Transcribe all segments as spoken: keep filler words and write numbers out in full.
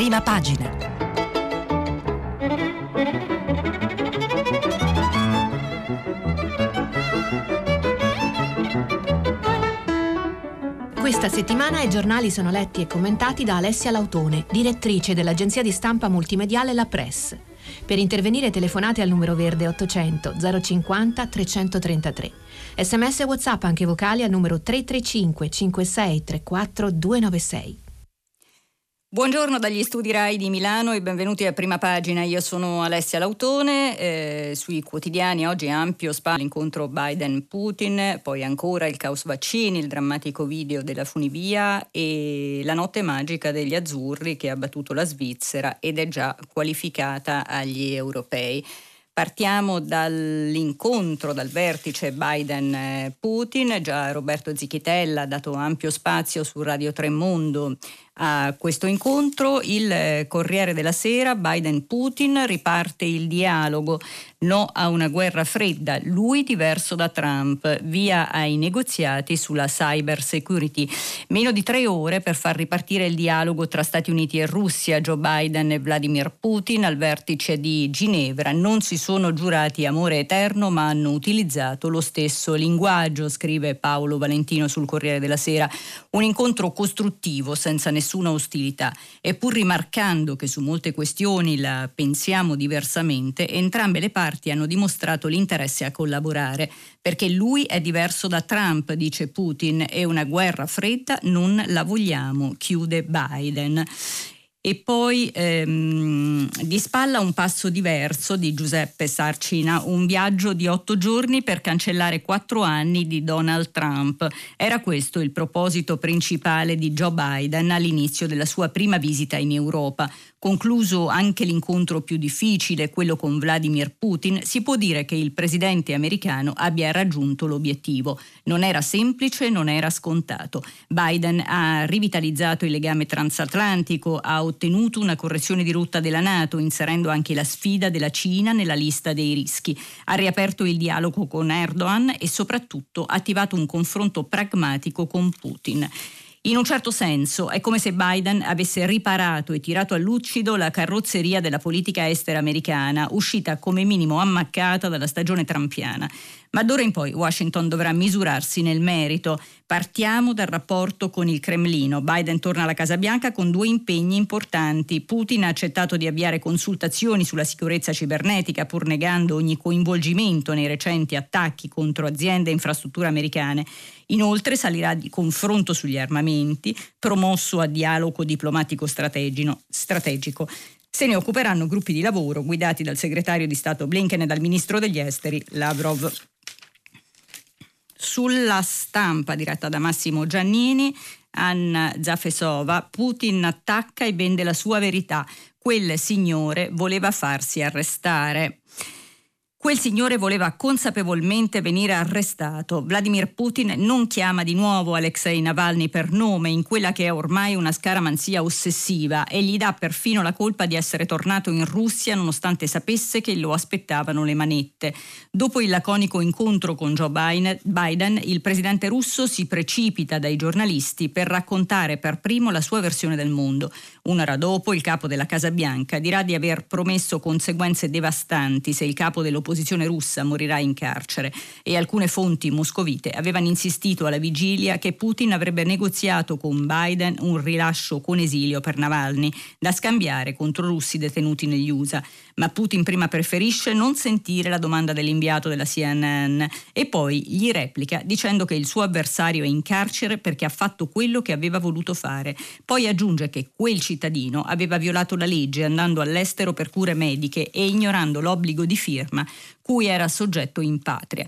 prima pagina. Questa settimana i giornali sono letti e commentati da Alessia Lautone, direttrice dell'agenzia di stampa multimediale La Press. Per intervenire telefonate al numero verde ottocento zero cinquanta trecentotrentatré. Sms e WhatsApp anche vocali al numero tre tre cinque cinque sei tre quattro due nove sei. Buongiorno dagli studi Rai di Milano e benvenuti a Prima Pagina. Io sono Alessia Lautone. Eh, sui quotidiani oggi ampio spazio l'incontro Biden-Putin, poi ancora il caos vaccini, il drammatico video della funivia e la notte magica degli azzurri che ha battuto la Svizzera ed è già qualificata agli europei. Partiamo dall'incontro, dal vertice Biden-Putin. Già Roberto Zichitella ha dato ampio spazio su Radio tre Mondo a questo incontro. Il Corriere della Sera, Biden-Putin, riparte il dialogo, no a una guerra fredda, lui diverso da Trump, via ai negoziati sulla cyber security. Meno di tre ore per far ripartire il dialogo tra Stati Uniti e Russia, Joe Biden e Vladimir Putin al vertice di Ginevra. Non si sono giurati amore eterno ma hanno utilizzato lo stesso linguaggio, scrive Paolo Valentino sul Corriere della Sera. Un incontro costruttivo, senza nessuno Nessuna ostilità, e pur rimarcando che su molte questioni la pensiamo diversamente, entrambe le parti hanno dimostrato l'interesse a collaborare, perché lui è diverso da Trump, dice Putin, e una guerra fredda non la vogliamo, chiude Biden. E poi ehm, di spalla un passo diverso di Giuseppe Sarcina, un viaggio di otto giorni per cancellare quattro anni di Donald Trump. Era questo il proposito principale di Joe Biden all'inizio della sua prima visita in Europa. Concluso anche l'incontro più difficile, quello con Vladimir Putin, si può dire che il presidente americano abbia raggiunto l'obiettivo. Non era semplice, non era scontato. Biden ha rivitalizzato il legame transatlantico, ha ottenuto una correzione di rotta della NATO, inserendo anche la sfida della Cina nella lista dei rischi. Ha riaperto il dialogo con Erdogan e soprattutto ha attivato un confronto pragmatico con Putin. In un certo senso è come se Biden avesse riparato e tirato a lucido la carrozzeria della politica estera americana, uscita come minimo ammaccata dalla stagione trumpiana. Ma d'ora in poi Washington dovrà misurarsi nel merito. Partiamo dal rapporto con il Cremlino. Biden torna alla Casa Bianca con due impegni importanti. Putin ha accettato di avviare consultazioni sulla sicurezza cibernetica, pur negando ogni coinvolgimento nei recenti attacchi contro aziende e infrastrutture americane. Inoltre salirà di confronto sugli armamenti, promosso a dialogo diplomatico strategico. Se ne occuperanno gruppi di lavoro guidati dal segretario di Stato Blinken e dal ministro degli esteri Lavrov. Sulla stampa diretta da Massimo Giannini, Anna Zafesova, Putin attacca e vende la sua verità. Quel signore voleva farsi arrestare. Quel signore voleva consapevolmente venire arrestato. Vladimir Putin non chiama di nuovo Alexei Navalny per nome in quella che è ormai una scaramanzia ossessiva e gli dà perfino la colpa di essere tornato in Russia nonostante sapesse che lo aspettavano le manette. Dopo il laconico incontro con Joe Biden, il presidente russo si precipita dai giornalisti per raccontare per primo la sua versione del mondo. Un'ora dopo il capo della Casa Bianca dirà di aver promesso conseguenze devastanti se il capo dell'opposizione L'opposizione russa morirà in carcere, e alcune fonti moscovite avevano insistito alla vigilia che Putin avrebbe negoziato con Biden un rilascio con esilio per Navalny da scambiare contro russi detenuti negli U S A, ma Putin prima preferisce non sentire la domanda dell'inviato della C N N e poi gli replica dicendo che il suo avversario è in carcere perché ha fatto quello che aveva voluto fare. Poi aggiunge che quel cittadino aveva violato la legge andando all'estero per cure mediche e ignorando l'obbligo di firma cui era soggetto in patria.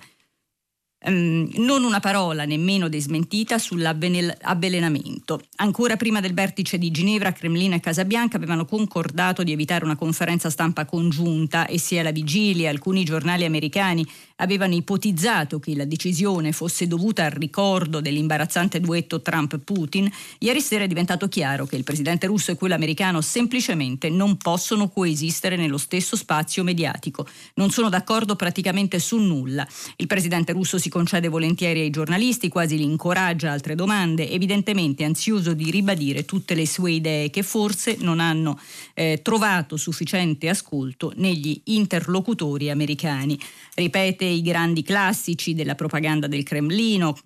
Um, non una parola nemmeno di smentita sull'avvelenamento. Ancora prima del vertice di Ginevra, Cremlino e Casa Bianca avevano concordato di evitare una conferenza stampa congiunta e sia alla vigilia alcuni giornali americani avevano ipotizzato che la decisione fosse dovuta al ricordo dell'imbarazzante duetto Trump-Putin. Ieri sera è diventato chiaro che il presidente russo e quello americano semplicemente non possono coesistere nello stesso spazio mediatico. Non sono d'accordo praticamente su nulla. Il presidente russo si concede volentieri ai giornalisti, quasi li incoraggia a altre domande, evidentemente ansioso di ribadire tutte le sue idee che forse non hanno eh, trovato sufficiente ascolto negli interlocutori americani. Ripete i grandi classici della propaganda del Cremlino,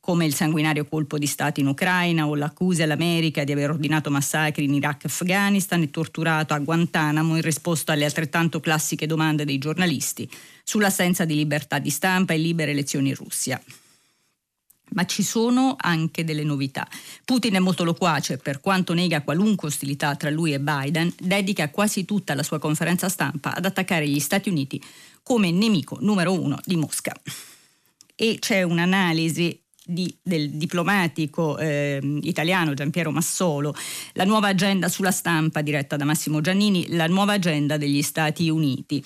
come il sanguinario colpo di Stato in Ucraina o l'accusa all'America di aver ordinato massacri in Iraq e Afghanistan e torturato a Guantanamo in risposta alle altrettanto classiche domande dei giornalisti sull'assenza di libertà di stampa e libere elezioni in Russia. Ma ci sono anche delle novità. Putin è molto loquace, per quanto nega qualunque ostilità tra lui e Biden, dedica quasi tutta la sua conferenza stampa ad attaccare gli Stati Uniti come nemico numero uno di Mosca. E c'è un'analisi Di, del diplomatico eh, italiano Giampiero Massolo, la nuova agenda sulla stampa diretta da Massimo Giannini, la nuova agenda degli Stati Uniti.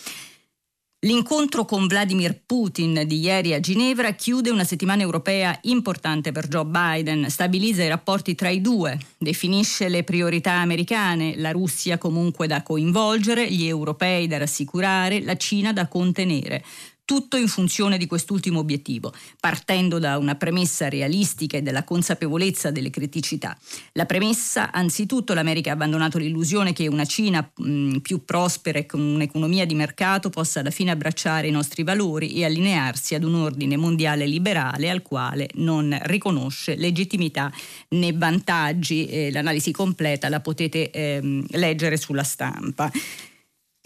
L'incontro con Vladimir Putin di ieri a Ginevra chiude una settimana europea importante per Joe Biden, stabilizza i rapporti tra i due, definisce le priorità americane, la Russia comunque da coinvolgere, gli europei da rassicurare, la Cina da contenere. Tutto in funzione di quest'ultimo obiettivo, partendo da una premessa realistica e della consapevolezza delle criticità. La premessa, anzitutto, l'America ha abbandonato l'illusione che una Cina mh, più prospera e con un'economia di mercato possa alla fine abbracciare i nostri valori e allinearsi ad un ordine mondiale liberale al quale non riconosce legittimità né vantaggi. Eh, l'analisi completa la potete ehm, leggere sulla stampa.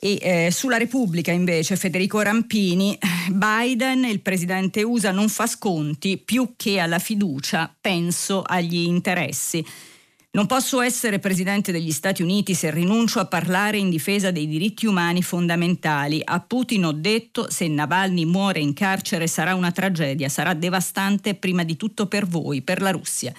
E eh, sulla Repubblica invece Federico Rampini, Biden, il presidente U S A non fa sconti, più che alla fiducia penso agli interessi. Non posso essere presidente degli Stati Uniti se rinuncio a parlare in difesa dei diritti umani fondamentali. A Putin ho detto: se Navalny muore in carcere sarà una tragedia, sarà devastante prima di tutto per voi, per la Russia.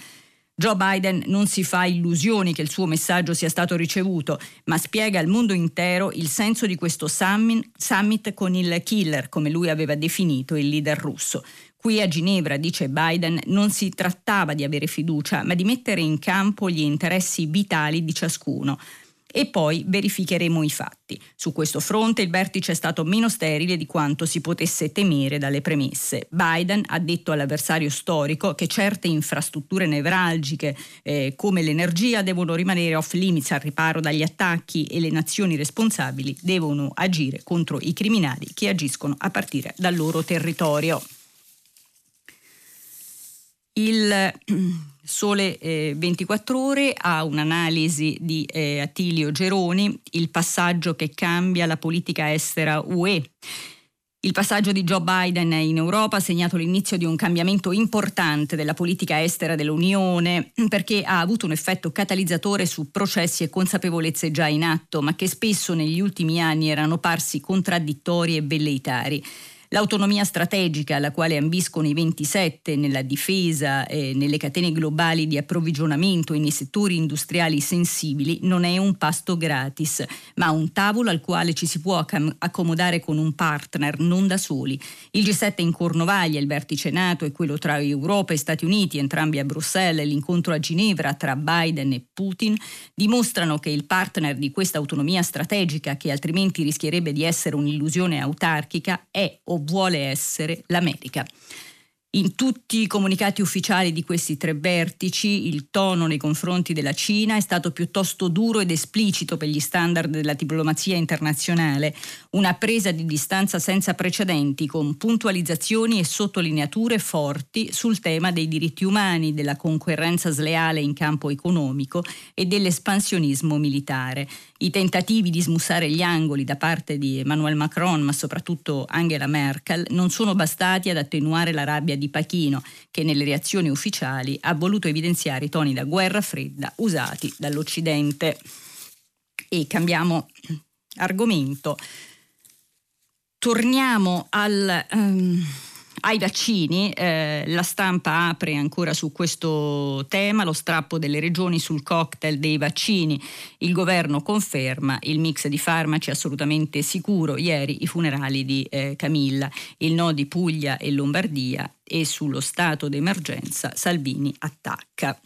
Joe Biden non si fa illusioni che il suo messaggio sia stato ricevuto, ma spiega al mondo intero il senso di questo summit con il killer, come lui aveva definito il leader russo. Qui a Ginevra, dice Biden, non si trattava di avere fiducia, ma di mettere in campo gli interessi vitali di ciascuno. E poi verificheremo i fatti. Su questo fronte il vertice è stato meno sterile di quanto si potesse temere dalle premesse. Biden ha detto all'avversario storico che certe infrastrutture nevralgiche eh, come l'energia devono rimanere off limits, al riparo dagli attacchi, e le nazioni responsabili devono agire contro i criminali che agiscono a partire dal loro territorio. Il Sole eh, ventiquattro Ore ha un'analisi di eh, Attilio Geroni, il passaggio che cambia la politica estera U E. Il passaggio di Joe Biden in Europa ha segnato l'inizio di un cambiamento importante della politica estera dell'Unione, perché ha avuto un effetto catalizzatore su processi e consapevolezze già in atto, ma che spesso negli ultimi anni erano parsi contraddittori e velleitari. L'autonomia strategica alla quale ambiscono i ventisette nella difesa e nelle catene globali di approvvigionamento e nei settori industriali sensibili non è un pasto gratis, ma un tavolo al quale ci si può accomodare con un partner, non da soli. Il G sette in Cornovaglia, il vertice NATO, e quello tra Europa e Stati Uniti, entrambi a Bruxelles, e l'incontro a Ginevra tra Biden e Putin dimostrano che il partner di questa autonomia strategica, che altrimenti rischierebbe di essere un'illusione autarchica, è o vuole essere l'America. In tutti i comunicati ufficiali di questi tre vertici il tono nei confronti della Cina è stato piuttosto duro ed esplicito per gli standard della diplomazia internazionale, una presa di distanza senza precedenti, con puntualizzazioni e sottolineature forti sul tema dei diritti umani, della concorrenza sleale in campo economico e dell'espansionismo militare. I tentativi di smussare gli angoli da parte di Emmanuel Macron, ma soprattutto Angela Merkel, non sono bastati ad attenuare la rabbia di Pechino, che nelle reazioni ufficiali ha voluto evidenziare i toni da guerra fredda usati dall'Occidente. E cambiamo argomento. Torniamo al, um, ai vaccini. Eh, la stampa apre ancora su questo tema, lo strappo delle regioni sul cocktail dei vaccini. Il governo conferma il mix di farmaci assolutamente sicuro. Ieri i funerali di eh, Camilla, il no di Puglia e Lombardia, e sullo stato d'emergenza Salvini attacca.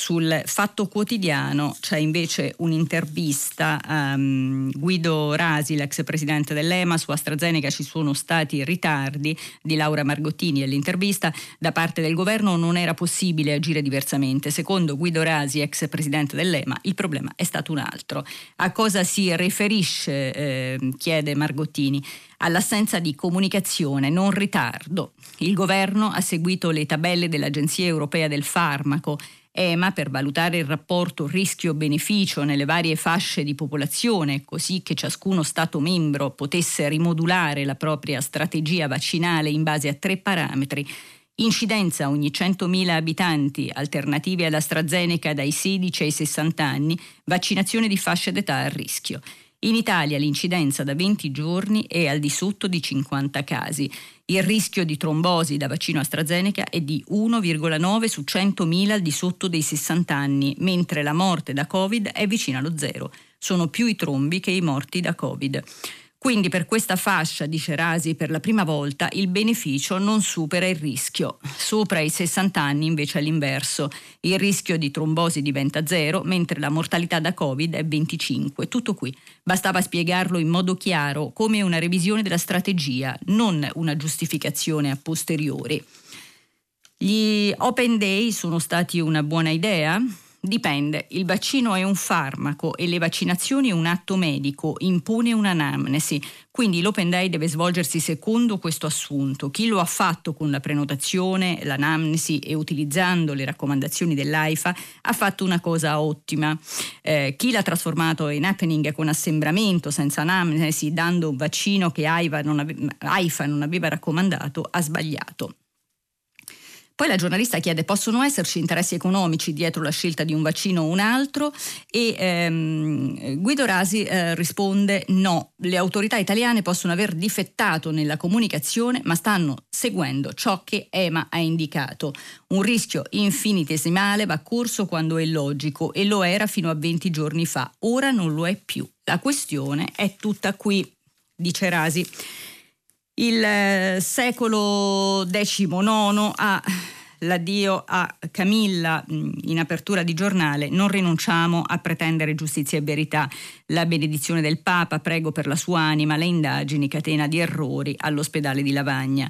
Sul Fatto Quotidiano c'è invece un'intervista a um, Guido Rasi, l'ex presidente dell'EMA. Su AstraZeneca ci sono stati ritardi, di Laura Margottini, e l'intervista: da parte del governo non era possibile agire diversamente. Secondo Guido Rasi, ex presidente dell'EMA, il problema è stato un altro. A cosa si riferisce, eh, chiede Margottini? All'assenza di comunicazione, non ritardo. Il governo ha seguito le tabelle dell'Agenzia Europea del Farmaco, E M A, per valutare il rapporto rischio-beneficio nelle varie fasce di popolazione, così che ciascuno Stato membro potesse rimodulare la propria strategia vaccinale in base a tre parametri: incidenza ogni centomila abitanti, alternativi ad AstraZeneca dai sedici ai sessanta anni, vaccinazione di fasce d'età a rischio. In Italia l'incidenza da venti giorni è al di sotto di cinquanta casi. Il rischio di trombosi da vaccino AstraZeneca è di uno virgola nove su centomila al di sotto dei sessanta anni, mentre la morte da Covid è vicina allo zero. Sono più i trombi che i morti da Covid. Quindi per questa fascia, dice Rasi, per la prima volta il beneficio non supera il rischio. Sopra i sessanta anni invece è l'inverso. Il rischio di trombosi diventa zero, mentre la mortalità da Covid è venticinque. Tutto qui. Bastava spiegarlo in modo chiaro, come una revisione della strategia, non una giustificazione a posteriori. Gli open day sono stati una buona idea? Dipende, il vaccino è un farmaco e le vaccinazioni un atto medico, impone un'anamnesi. Quindi l'open day deve svolgersi secondo questo assunto. Chi lo ha fatto con la prenotazione, l'anamnesi e utilizzando le raccomandazioni dell'AIFA ha fatto una cosa ottima. Eh, chi l'ha trasformato in happening con assembramento, senza anamnesi, dando un vaccino che AIFA non ave- AIFA non aveva raccomandato, ha sbagliato. Poi la giornalista chiede: possono esserci interessi economici dietro la scelta di un vaccino o un altro? E ehm, Guido Rasi eh, risponde: no, le autorità italiane possono aver difettato nella comunicazione, ma stanno seguendo ciò che E M A ha indicato. Un rischio infinitesimale va corso quando è logico, e lo era fino a venti giorni fa, ora non lo è più. La questione è tutta qui, dice Rasi. Il Secolo diciannovesimo ha l'addio a Camilla in apertura di giornale: non rinunciamo a pretendere giustizia e verità, la benedizione del Papa, prego per la sua anima, le indagini, catena di errori all'ospedale di Lavagna.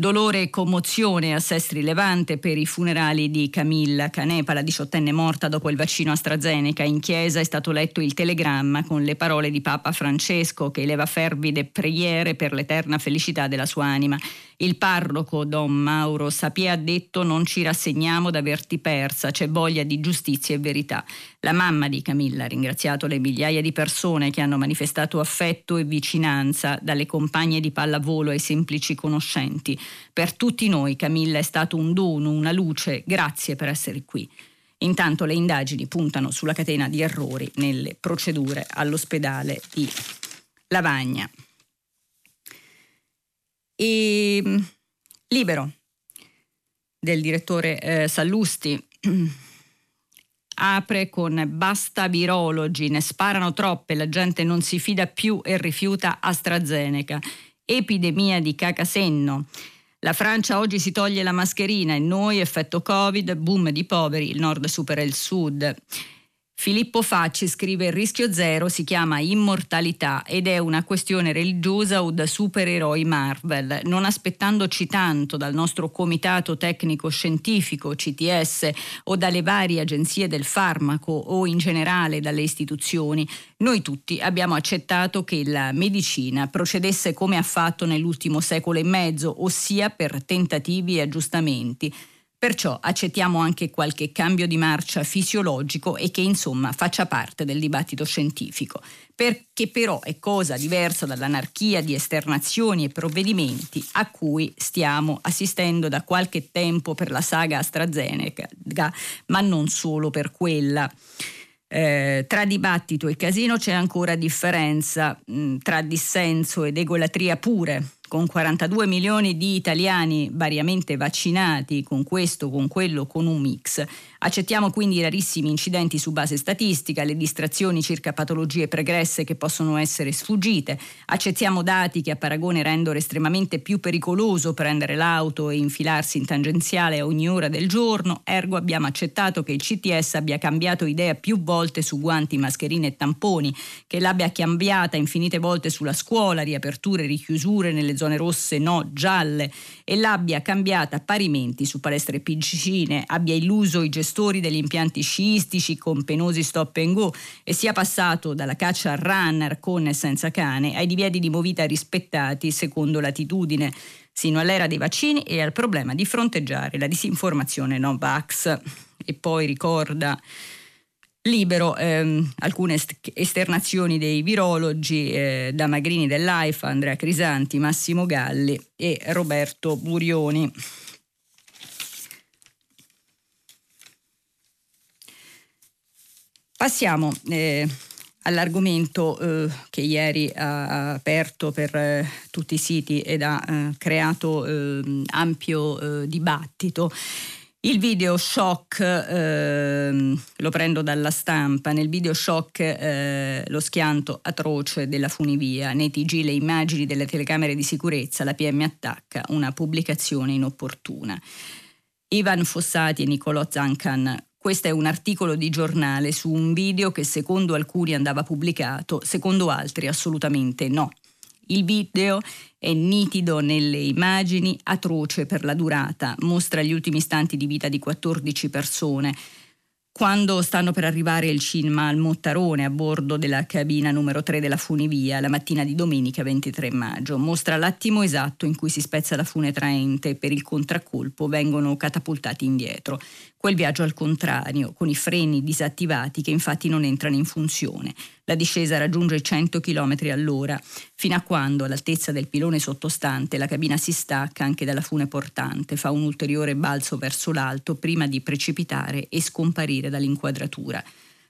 Dolore e commozione a Sestri Levante per i funerali di Camilla Canepa, la diciottenne morta dopo il vaccino AstraZeneca. In chiesa è stato letto il telegramma con le parole di Papa Francesco, che eleva fervide preghiere per l'eterna felicità della sua anima. Il parroco Don Mauro Sapia ha detto: non ci rassegniamo ad averti persa, c'è voglia di giustizia e verità. La mamma di Camilla ha ringraziato le migliaia di persone che hanno manifestato affetto e vicinanza, dalle compagne di pallavolo ai semplici conoscenti. Per tutti noi Camilla è stato un dono, una luce, grazie per essere qui. Intanto le indagini puntano sulla catena di errori nelle procedure all'ospedale di Lavagna. E Libero, del direttore eh, Sallusti, apre con: basta virologi, ne sparano troppe, la gente non si fida più e rifiuta AstraZeneca. Epidemia di cacasenno. La Francia oggi si toglie la mascherina e noi, effetto Covid, boom di poveri, il nord supera il sud. Filippo Facci scrive: il rischio zero si chiama immortalità ed è una questione religiosa o da supereroi Marvel. Non aspettandoci tanto dal nostro comitato tecnico scientifico, C T S, o dalle varie agenzie del farmaco o in generale dalle istituzioni, noi tutti abbiamo accettato che la medicina procedesse come ha fatto nell'ultimo secolo e mezzo, ossia per tentativi e aggiustamenti. Perciò accettiamo anche qualche cambio di marcia fisiologico e che insomma faccia parte del dibattito scientifico, perché però è cosa diversa dall'anarchia di esternazioni e provvedimenti a cui stiamo assistendo da qualche tempo per la saga AstraZeneca, ma non solo per quella. Eh, tra dibattito e casino c'è ancora differenza, mh, tra dissenso ed egolatria pure, con quarantadue milioni di italiani variamente vaccinati, con questo, con quello, con un mix. Accettiamo quindi i rarissimi incidenti su base statistica, le distrazioni circa patologie pregresse che possono essere sfuggite, accettiamo dati che a paragone rendono estremamente più pericoloso prendere l'auto e infilarsi in tangenziale a ogni ora del giorno, ergo abbiamo accettato che il C T S abbia cambiato idea più volte su guanti, mascherine e tamponi, che l'abbia cambiata infinite volte sulla scuola, riaperture, richiusure nelle zone rosse, no, gialle, e l'abbia cambiata parimenti su palestre piccine, abbia illuso i gestori degli impianti sciistici con penosi stop and go e sia passato dalla caccia al runner con e senza cane ai divieti di movita rispettati secondo latitudine, sino all'era dei vaccini e al problema di fronteggiare la disinformazione non vax. E poi ricorda Libero ehm, alcune est- esternazioni dei virologi eh, da Magrini dell'AIFA, Andrea Crisanti, Massimo Galli e Roberto Burioni. Passiamo eh, all'argomento eh, che ieri ha aperto per eh, tutti i siti ed ha eh, creato eh, ampio eh, dibattito. Il video shock, eh, lo prendo dalla Stampa, nel video shock eh, lo schianto atroce della funivia, nei T G le immagini delle telecamere di sicurezza, la P M attacca una pubblicazione inopportuna. Ivan Fossati e Nicolò Zancan. Questo è un articolo di giornale su un video che secondo alcuni andava pubblicato, secondo altri assolutamente no. Il video è nitido nelle immagini, atroce per la durata, mostra gli ultimi istanti di vita di quattordici persone, quando stanno per arrivare il cinema al Mottarone a bordo della cabina numero tre della funivia la mattina di domenica ventitré maggio. Mostra l'attimo esatto in cui si spezza la fune traente e per il contraccolpo vengono catapultati indietro. Quel viaggio al contrario, con i freni disattivati che infatti non entrano in funzione. La discesa raggiunge i cento chilometri all'ora, fino a quando all'altezza del pilone sottostante la cabina si stacca anche dalla fune portante, fa un ulteriore balzo verso l'alto prima di precipitare e scomparire dall'inquadratura.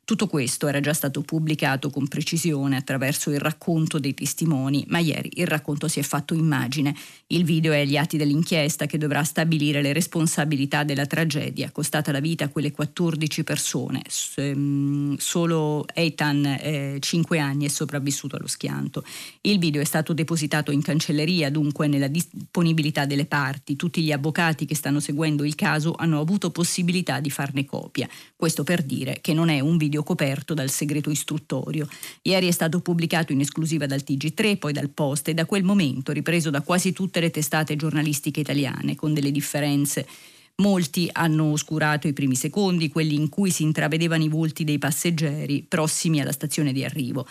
Tutto questo era già stato pubblicato con precisione attraverso il racconto dei testimoni, ma ieri il racconto si è fatto immagine. Il video è agli atti dell'inchiesta che dovrà stabilire le responsabilità della tragedia, costata la vita a quelle quattordici persone. Solo Eitan, eh, cinque anni, è sopravvissuto allo schianto. Il video è stato depositato in cancelleria, dunque nella disponibilità delle parti. Tutti gli avvocati che stanno seguendo il caso hanno avuto possibilità di farne copia. Questo per dire che non è un video coperto dal segreto istruttorio. Ieri è stato pubblicato in esclusiva dal T G tre, poi dal Post e da quel momento ripreso da quasi tutte le testate giornalistiche italiane, con delle differenze. Molti hanno oscurato i primi secondi, quelli in cui si intravedevano i volti dei passeggeri prossimi alla stazione di arrivo.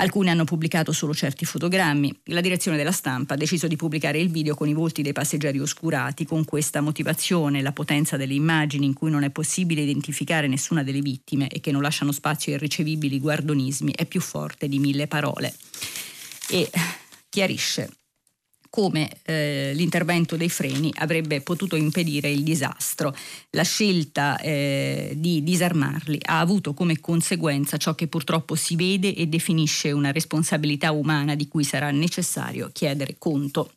Alcuni hanno pubblicato solo certi fotogrammi. La direzione della Stampa ha deciso di pubblicare il video con i volti dei passeggeri oscurati, con questa motivazione: la potenza delle immagini in cui non è possibile identificare nessuna delle vittime e che non lasciano spazio a irricevibili guardonismi è più forte di mille parole. E chiarisce come eh, l'intervento dei freni avrebbe potuto impedire il disastro. La scelta eh, di disarmarli ha avuto come conseguenza ciò che purtroppo si vede e definisce una responsabilità umana di cui sarà necessario chiedere conto.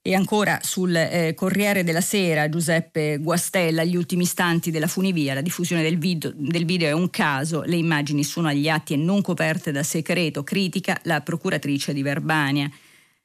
E ancora sul eh, Corriere della Sera, Giuseppe Guastella, gli ultimi istanti della funivia, la diffusione del video, del video è un caso, le immagini sono agli atti e non coperte da segreto, critica la procuratrice di Verbania.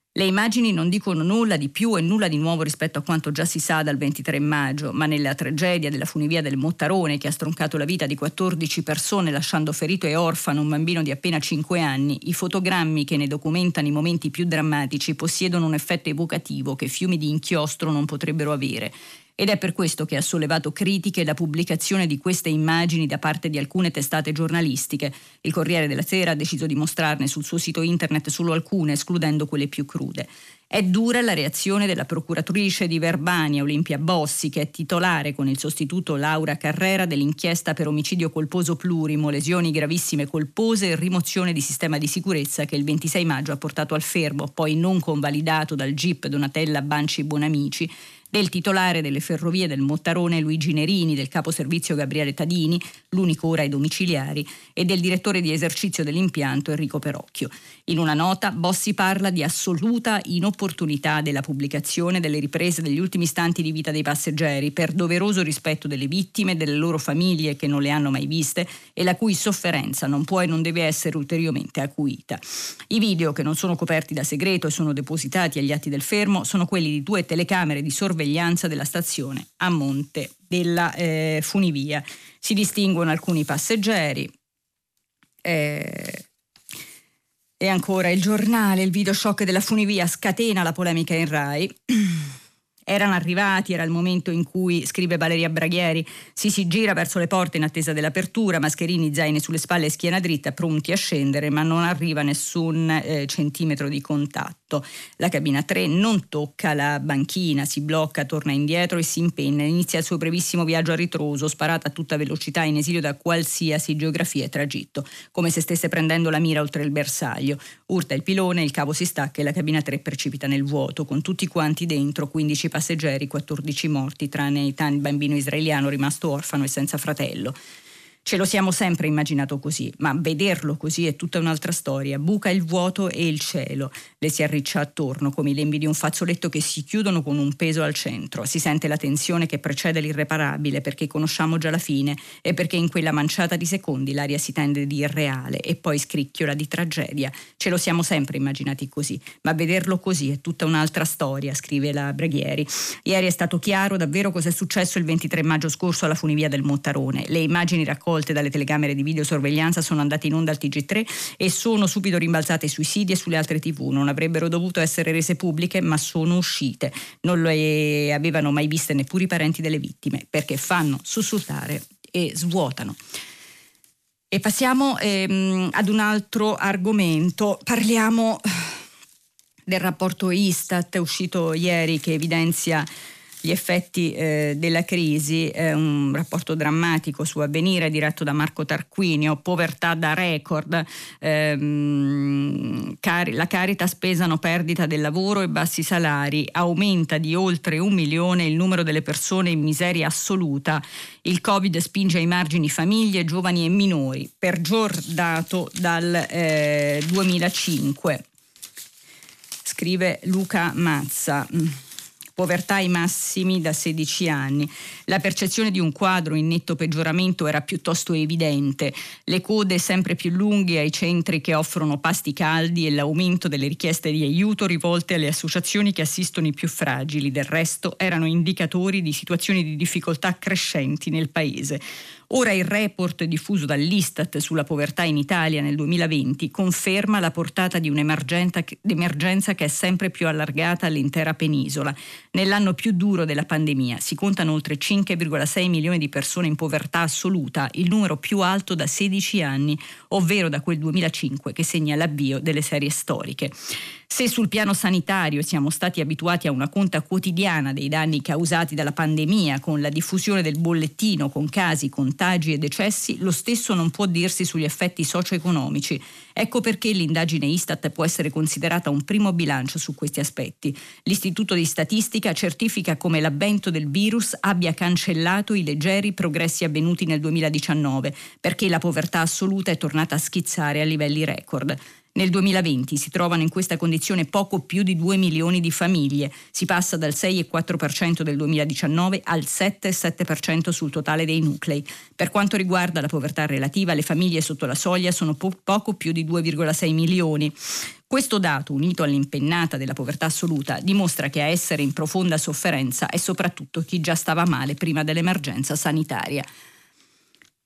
Le immagini non dicono nulla di più e nulla di nuovo rispetto a quanto già si sa dal ventitré maggio, ma nella tragedia della funivia del Mottarone, che ha stroncato la vita di quattordici persone lasciando ferito e orfano un bambino di appena cinque anni, i fotogrammi che ne documentano i momenti più drammatici possiedono un effetto evocativo che fiumi di inchiostro non potrebbero avere. Ed è per questo che ha sollevato critiche la pubblicazione di queste immagini da parte di alcune testate giornalistiche. Il Corriere della Sera ha deciso di mostrarne sul suo sito internet solo alcune, escludendo quelle più crude. È dura la reazione della procuratrice di Verbania, Olimpia Bossi, che è titolare con il sostituto Laura Carrera dell'inchiesta per omicidio colposo plurimo, lesioni gravissime colpose e rimozione di sistema di sicurezza, che il ventisei maggio ha portato al fermo, poi non convalidato, dal G I P Donatella Banci Bonamici, del titolare delle ferrovie del Mottarone Luigi Nerini, del capo servizio Gabriele Tadini, l'unico ora ai domiciliari, e del direttore di esercizio dell'impianto Enrico Perocchio. In una nota Bossi parla di assoluta inopportunità della pubblicazione delle riprese degli ultimi istanti di vita dei passeggeri, per doveroso rispetto delle vittime, delle loro famiglie che non le hanno mai viste e la cui sofferenza non può e non deve essere ulteriormente acuita. I video, che non sono coperti da segreto e sono depositati agli atti del fermo, sono quelli di due telecamere di sorveglianza della stazione a monte della eh, funivia. Si distinguono alcuni passeggeri. Eh... E ancora il giornale, il video shock della funivia scatena la polemica in Rai. Erano arrivati, era il momento in cui, scrive Valeria Braghieri, si si gira verso le porte in attesa dell'apertura, mascherini, zaini sulle spalle e schiena dritta, pronti a scendere, ma non arriva nessun eh, centimetro di contatto. La cabina tre non tocca la banchina, si blocca, torna indietro e si impenna, inizia il suo brevissimo viaggio a ritroso, sparata a tutta velocità in esilio da qualsiasi geografia e tragitto, come se stesse prendendo la mira oltre il bersaglio. Urta il pilone, il cavo si stacca e la cabina tre precipita nel vuoto, con tutti quanti dentro, quindici passeggeri, quattordici morti, tranne il bambino israeliano rimasto orfano e senza fratello. Ce lo siamo sempre immaginato così, ma vederlo così è tutta un'altra storia. Buca il vuoto e il cielo, le si arriccia attorno come i lembi di un fazzoletto che si chiudono con un peso al centro. Si sente la tensione che precede l'irreparabile, perché conosciamo già la fine e perché in quella manciata di secondi l'aria si tende di irreale e poi scricchiola di tragedia. Ce lo siamo sempre immaginati così, ma vederlo così è tutta un'altra storia, scrive la Braghieri. Ieri è stato chiaro davvero cosa è successo il ventitré maggio scorso alla funivia del Mottarone. Le immagini raccolte dalle telecamere di videosorveglianza sono andate in onda al T G tre e sono subito rimbalzate sui siti e sulle altre tivù. Non avrebbero dovuto essere rese pubbliche, ma sono uscite. Non le avevano mai viste neppure i parenti delle vittime, perché fanno sussultare e svuotano. E passiamo ehm, ad un altro argomento. Parliamo del rapporto Istat uscito ieri, che evidenzia gli effetti eh, della crisi, eh, un rapporto drammatico su Avvenire diretto da Marco Tarquinio. Povertà da record, ehm, cari, la Caritas pesano perdita del lavoro e bassi salari, aumenta di oltre un milione il numero delle persone in miseria assoluta, il Covid spinge ai margini famiglie, giovani e minori, peggior dato dal eh, duemilacinque, scrive Luca Mazza. Povertà ai massimi da sedici anni. La percezione di un quadro in netto peggioramento era piuttosto evidente. Le code sempre più lunghe ai centri che offrono pasti caldi e l'aumento delle richieste di aiuto rivolte alle associazioni che assistono i più fragili, del resto, erano indicatori di situazioni di difficoltà crescenti nel paese. Ora il report diffuso dall'Istat sulla povertà in Italia nel duemilaventi conferma la portata di un'emergenza che è sempre più allargata all'intera penisola. Nell'anno più duro della pandemia si contano oltre cinque virgola sei milioni di persone in povertà assoluta, il numero più alto da sedici anni, ovvero da quel duemilacinque che segna l'avvio delle serie storiche. Se sul piano sanitario siamo stati abituati a una conta quotidiana dei danni causati dalla pandemia, con la diffusione del bollettino con casi, contagi e decessi, lo stesso non può dirsi sugli effetti socio-economici. Ecco perché l'indagine Istat può essere considerata un primo bilancio su questi aspetti. L'Istituto di Statistica certifica come l'avvento del virus abbia cancellato i leggeri progressi avvenuti nel duemiladiciannove, perché la povertà assoluta è tornata a schizzare a livelli record. Nel duemilaventi si trovano in questa condizione poco più di due milioni di famiglie. Si passa dal sei virgola quattro per cento del duemiladiciannove al sette virgola sette per cento sul totale dei nuclei. Per quanto riguarda la povertà relativa, le famiglie sotto la soglia sono po- poco più di due virgola sei milioni. Questo dato, unito all'impennata della povertà assoluta, dimostra che a essere in profonda sofferenza è soprattutto chi già stava male prima dell'emergenza sanitaria.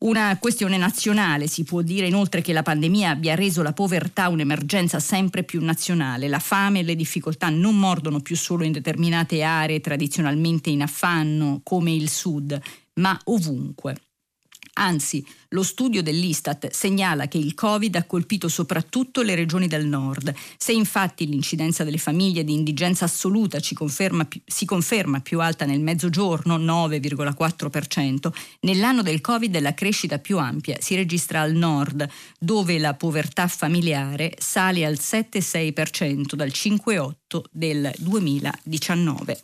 Una questione nazionale. Si può dire inoltre che la pandemia abbia reso la povertà un'emergenza sempre più nazionale. La fame e le difficoltà non mordono più solo in determinate aree tradizionalmente in affanno, come il sud, ma ovunque. Anzi, lo studio dell'Istat segnala che il Covid ha colpito soprattutto le regioni del nord. Se infatti l'incidenza delle famiglie di indigenza assoluta ci conferma, si conferma più alta nel mezzogiorno, nove virgola quattro per cento, nell'anno del Covid la crescita più ampia si registra al nord, dove la povertà familiare sale al sette virgola sei per cento dal cinque virgola otto per cento del duemiladiciannove.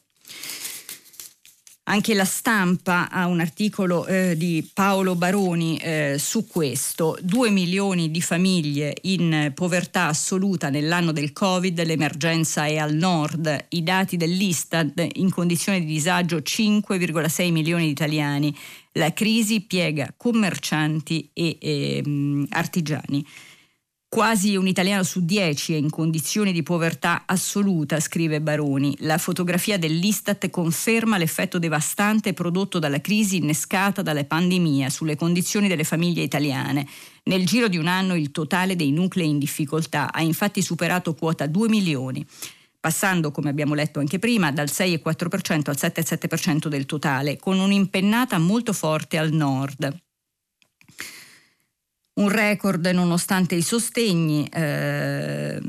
Anche La Stampa ha un articolo eh, di Paolo Baroni eh, su questo. Due milioni di famiglie in povertà assoluta nell'anno del Covid, l'emergenza è al nord. I dati dell'Istat, in condizione di disagio cinque virgola sei milioni di italiani. La crisi piega commercianti e eh, artigiani. Quasi un italiano su dieci è in condizioni di povertà assoluta, scrive Baroni. La fotografia dell'Istat conferma l'effetto devastante prodotto dalla crisi innescata dalla pandemia sulle condizioni delle famiglie italiane. Nel giro di un anno il totale dei nuclei in difficoltà ha infatti superato quota due milioni, passando, come abbiamo letto anche prima, dal sei virgola quattro per cento al sette virgola sette per cento del totale, con un'impennata molto forte al nord. Un record nonostante i sostegni eh,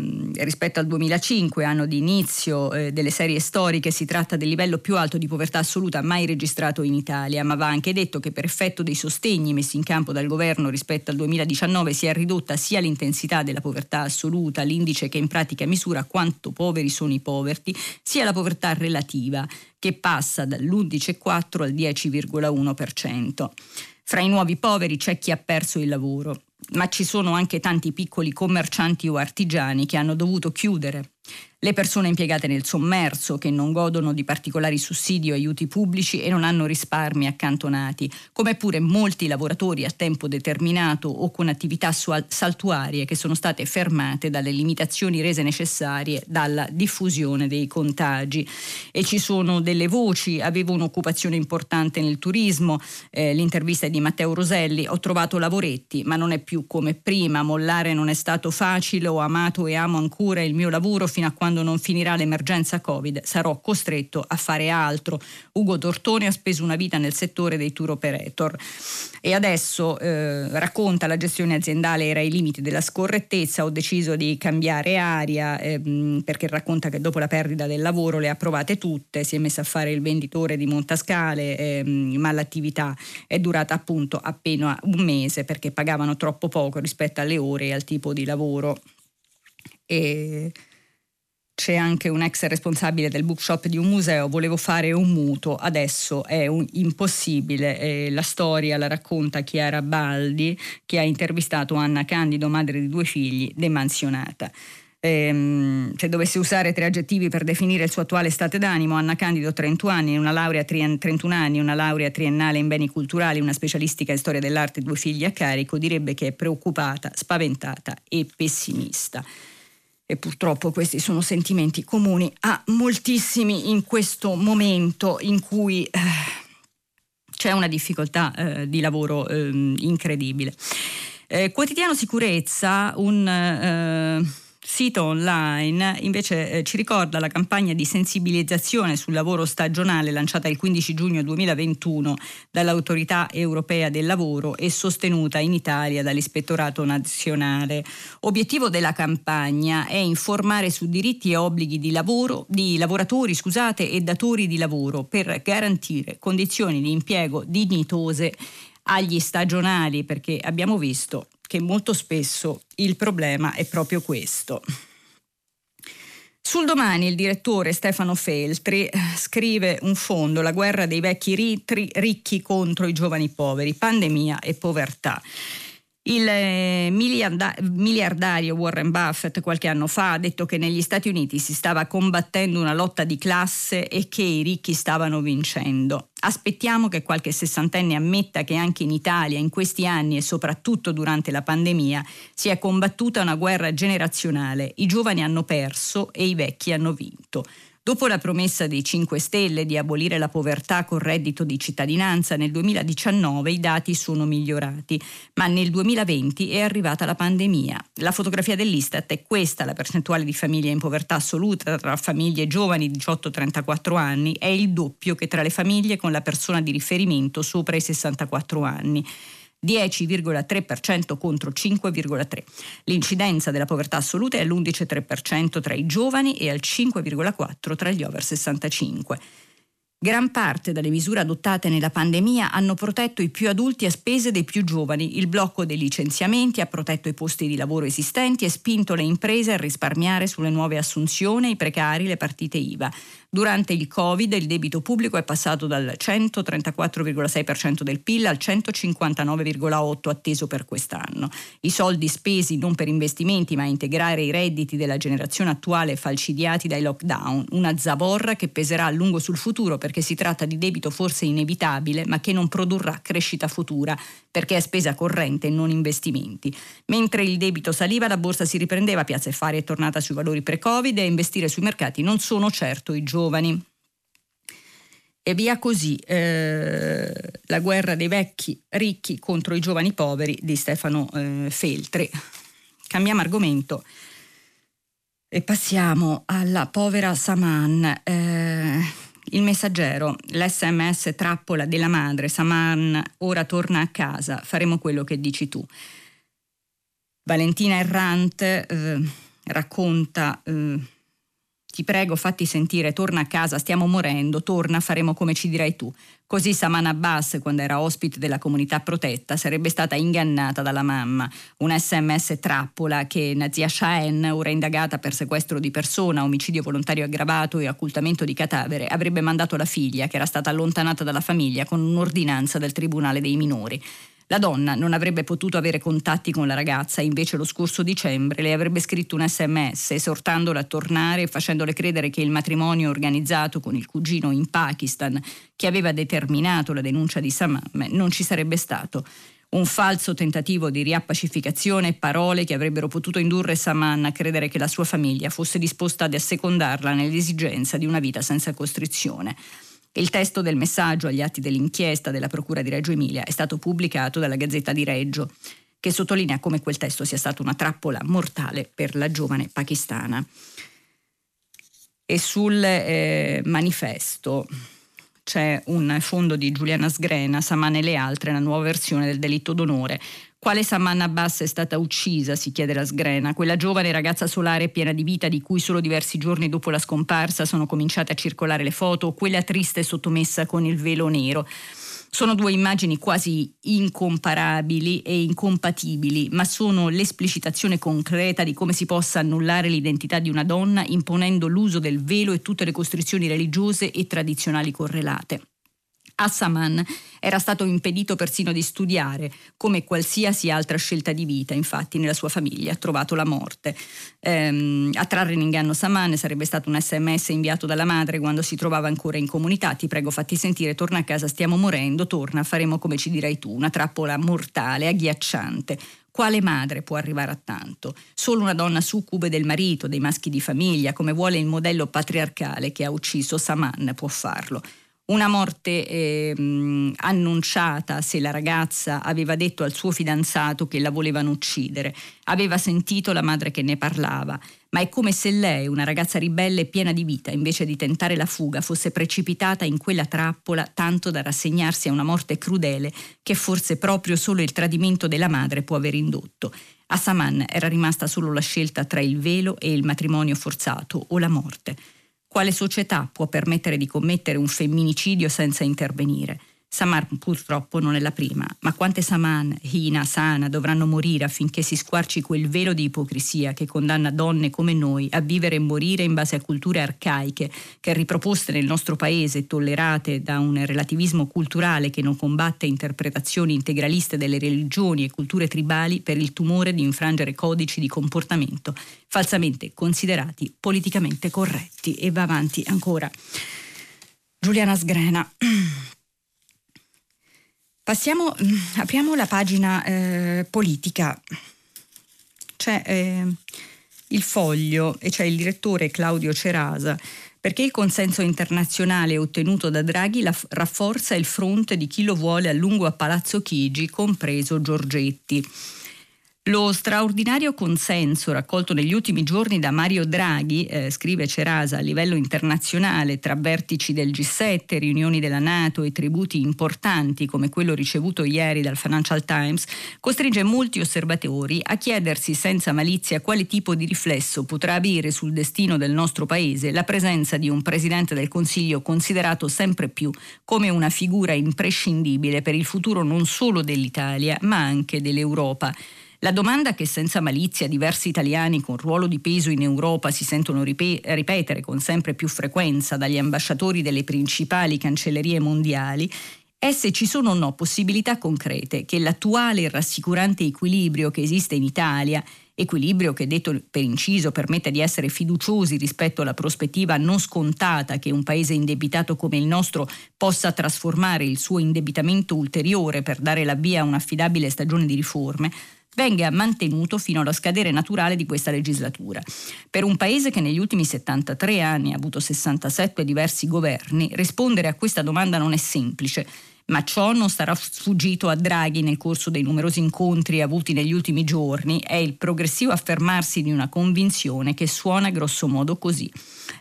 rispetto al duemilacinque, anno di inizio eh, delle serie storiche. Si tratta del livello più alto di povertà assoluta mai registrato in Italia, ma va anche detto che per effetto dei sostegni messi in campo dal governo rispetto al duemiladiciannove si è ridotta sia l'intensità della povertà assoluta, l'indice che in pratica misura quanto poveri sono i poverti, sia la povertà relativa, che passa dall'undici virgola quattro al dieci virgola uno per cento. Fra i nuovi poveri c'è chi ha perso il lavoro, ma ci sono anche tanti piccoli commercianti o artigiani che hanno dovuto chiudere. Le persone impiegate nel sommerso, che non godono di particolari sussidi o aiuti pubblici e non hanno risparmi accantonati, come pure molti lavoratori a tempo determinato o con attività saltuarie che sono state fermate dalle limitazioni rese necessarie dalla diffusione dei contagi. E ci sono delle voci. Avevo un'occupazione importante nel turismo, eh, l'intervista è di Matteo Roselli. Ho trovato lavoretti, ma non è più come prima, mollare non è stato facile, ho amato e amo ancora il mio lavoro fino a quando non finirà l'emergenza Covid, sarò costretto a fare altro. Ugo Tortone ha speso una vita nel settore dei tour operator e adesso eh, racconta: la gestione aziendale era ai limiti della scorrettezza, ho deciso di cambiare aria, ehm, perché racconta che dopo la perdita del lavoro le ha provate tutte, si è messa a fare il venditore di Montascale, ehm, ma l'attività è durata appunto appena un mese perché pagavano troppo troppo poco rispetto alle ore e al tipo di lavoro. E c'è anche un ex responsabile del bookshop di un museo: volevo fare un mutuo, adesso è un impossibile. Eh, la storia la racconta Chiara Baldi, che ha intervistato Anna Candido, madre di due figli, demansionata. Ehm, se dovessi usare tre aggettivi per definire il suo attuale stato d'animo: Anna Candido, trentuno anni, una laurea trien- trentuno anni, una laurea triennale in beni culturali, una specialistica in storia dell'arte e due figli a carico, direbbe che è preoccupata, spaventata e pessimista. E purtroppo questi sono sentimenti comuni a moltissimi in questo momento in cui eh, c'è una difficoltà eh, di lavoro eh, incredibile. Eh, quotidiano Sicurezza, un eh, sito online, invece eh, ci ricorda la campagna di sensibilizzazione sul lavoro stagionale lanciata il quindici giugno duemilaventuno dall'Autorità Europea del Lavoro e sostenuta in Italia dall'Ispettorato Nazionale. Obiettivo della campagna è informare su diritti e obblighi di lavoro di lavoratori, scusate, e datori di lavoro per garantire condizioni di impiego dignitose agli stagionali, perché abbiamo visto che molto spesso il problema è proprio questo. Sul Domani il direttore Stefano Feltri scrive un fondo: la guerra dei vecchi ritri, ricchi contro i giovani poveri, pandemia e povertà. Il miliardario Warren Buffett qualche anno fa ha detto che negli Stati Uniti si stava combattendo una lotta di classe e che i ricchi stavano vincendo. Aspettiamo che qualche sessantenne ammetta che anche in Italia in questi anni e soprattutto durante la pandemia si è combattuta una guerra generazionale. I giovani hanno perso e i vecchi hanno vinto. Dopo la promessa dei cinque Stelle di abolire la povertà col reddito di cittadinanza nel duemiladiciannove i dati sono migliorati, ma nel duemilaventi è arrivata la pandemia. La fotografia dell'Istat è questa: la percentuale di famiglie in povertà assoluta tra famiglie giovani diciotto a trentaquattro anni è il doppio che tra le famiglie con la persona di riferimento sopra i sessantaquattro anni. dieci virgola tre per cento contro cinque virgola tre per cento. L'incidenza della povertà assoluta è all'undici virgola tre per cento tra i giovani e al cinque virgola quattro per cento tra gli over sessantacinque. Gran parte delle misure adottate nella pandemia hanno protetto i più adulti a spese dei più giovani. Il blocco dei licenziamenti ha protetto i posti di lavoro esistenti e spinto le imprese a risparmiare sulle nuove assunzioni, i precari, le partite I V A. Durante il Covid il debito pubblico è passato dal centotrentaquattro virgola sei per cento del P I L al centocinquantanove virgola otto per cento atteso per quest'anno. I soldi spesi non per investimenti ma a integrare i redditi della generazione attuale falcidiati dai lockdown, una zavorra che peserà a lungo sul futuro, perché si tratta di debito forse inevitabile ma che non produrrà crescita futura perché è spesa corrente e non investimenti. Mentre il debito saliva la borsa si riprendeva, Piazza Affari è tornata sui valori pre-Covid e investire sui mercati non sono certo i giovani. E via così, eh, la guerra dei vecchi ricchi contro i giovani poveri di Stefano eh, Feltri. Cambiamo argomento e passiamo alla povera Saman. Eh, Il Messaggero, l'esse emme esse trappola della madre, Saman ora torna a casa, faremo quello che dici tu. Valentina Errante eh, racconta, eh, ti prego fatti sentire, torna a casa, stiamo morendo, torna, faremo come ci dirai tu. Così Saman Abbas, quando era ospite della comunità protetta, sarebbe stata ingannata dalla mamma. Un esse emme esse trappola che Nazia Shahen, ora indagata per sequestro di persona, omicidio volontario aggravato e occultamento di cadavere, avrebbe mandato alla figlia, che era stata allontanata dalla famiglia, con un'ordinanza del Tribunale dei Minori. La donna non avrebbe potuto avere contatti con la ragazza, invece lo scorso dicembre le avrebbe scritto un esse emme esse esortandola a tornare e facendole credere che il matrimonio organizzato con il cugino in Pakistan, che aveva determinato la denuncia di Saman, non ci sarebbe stato. Un falso tentativo di riappacificazione, parole che avrebbero potuto indurre Saman a credere che la sua famiglia fosse disposta ad assecondarla nell'esigenza di una vita senza costrizione. Il testo del messaggio agli atti dell'inchiesta della Procura di Reggio Emilia è stato pubblicato dalla Gazzetta di Reggio, che sottolinea come quel testo sia stata una trappola mortale per la giovane pakistana. E sul eh, manifesto c'è un fondo di Giuliana Sgrena, Saman e le altre, la nuova versione del delitto d'onore. Quale Saman Abbas è stata uccisa, si chiede la Sgrena, quella giovane ragazza solare e piena di vita di cui solo diversi giorni dopo la scomparsa sono cominciate a circolare le foto, quella triste sottomessa con il velo nero. Sono due immagini quasi incomparabili e incompatibili, ma sono l'esplicitazione concreta di come si possa annullare l'identità di una donna imponendo l'uso del velo e tutte le costrizioni religiose e tradizionali correlate. A Saman era stato impedito persino di studiare, come qualsiasi altra scelta di vita, infatti nella sua famiglia ha trovato la morte. Ehm, a trarre in inganno Saman sarebbe stato un esse emme esse inviato dalla madre quando si trovava ancora in comunità, ti prego fatti sentire, torna a casa, stiamo morendo, torna, faremo come ci dirai tu, una trappola mortale, agghiacciante. Quale madre può arrivare a tanto? Solo una donna succube del marito, dei maschi di famiglia, come vuole il modello patriarcale che ha ucciso Saman, può farlo. Una morte eh, annunciata se la ragazza aveva detto al suo fidanzato che la volevano uccidere, aveva sentito la madre che ne parlava, ma è come se lei, una ragazza ribelle e piena di vita, invece di tentare la fuga, fosse precipitata in quella trappola tanto da rassegnarsi a una morte crudele che forse proprio solo il tradimento della madre può aver indotto. A Saman era rimasta solo la scelta tra il velo e il matrimonio forzato o la morte. Quale società può permettere di commettere un femminicidio senza intervenire? Saman purtroppo non è la prima, ma quante Saman, Hina, Sana dovranno morire affinché si squarci quel velo di ipocrisia che condanna donne come noi a vivere e morire in base a culture arcaiche che riproposte nel nostro paese, tollerate da un relativismo culturale che non combatte interpretazioni integraliste delle religioni e culture tribali per il timore di infrangere codici di comportamento falsamente considerati politicamente corretti. E va avanti ancora Giuliana Sgrena. Passiamo, apriamo la pagina eh, politica, c'è eh, il Foglio e c'è il direttore Claudio Cerasa, perché il consenso internazionale ottenuto da Draghi la, rafforza il fronte di chi lo vuole a lungo a Palazzo Chigi, compreso Giorgetti. Lo straordinario consenso raccolto negli ultimi giorni da Mario Draghi, eh, scrive Cerasa, a livello internazionale tra vertici del G sette, riunioni della NATO e tributi importanti come quello ricevuto ieri dal Financial Times, costringe molti osservatori a chiedersi senza malizia quale tipo di riflesso potrà avere sul destino del nostro paese la presenza di un Presidente del Consiglio considerato sempre più come una figura imprescindibile per il futuro non solo dell'Italia ma anche dell'Europa. La domanda che senza malizia diversi italiani con ruolo di peso in Europa si sentono rip- ripetere con sempre più frequenza dagli ambasciatori delle principali cancellerie mondiali è se ci sono o no possibilità concrete che l'attuale e rassicurante equilibrio che esiste in Italia, equilibrio che detto per inciso permette di essere fiduciosi rispetto alla prospettiva non scontata che un paese indebitato come il nostro possa trasformare il suo indebitamento ulteriore per dare la via a un'affidabile stagione di riforme, venga mantenuto fino allo scadere naturale di questa legislatura. Per un paese che negli ultimi settantatré anni ha avuto sessantasette diversi governi, rispondere a questa domanda non è semplice, ma ciò non sarà sfuggito a Draghi nel corso dei numerosi incontri avuti negli ultimi giorni, è il progressivo affermarsi di una convinzione che suona grossomodo così.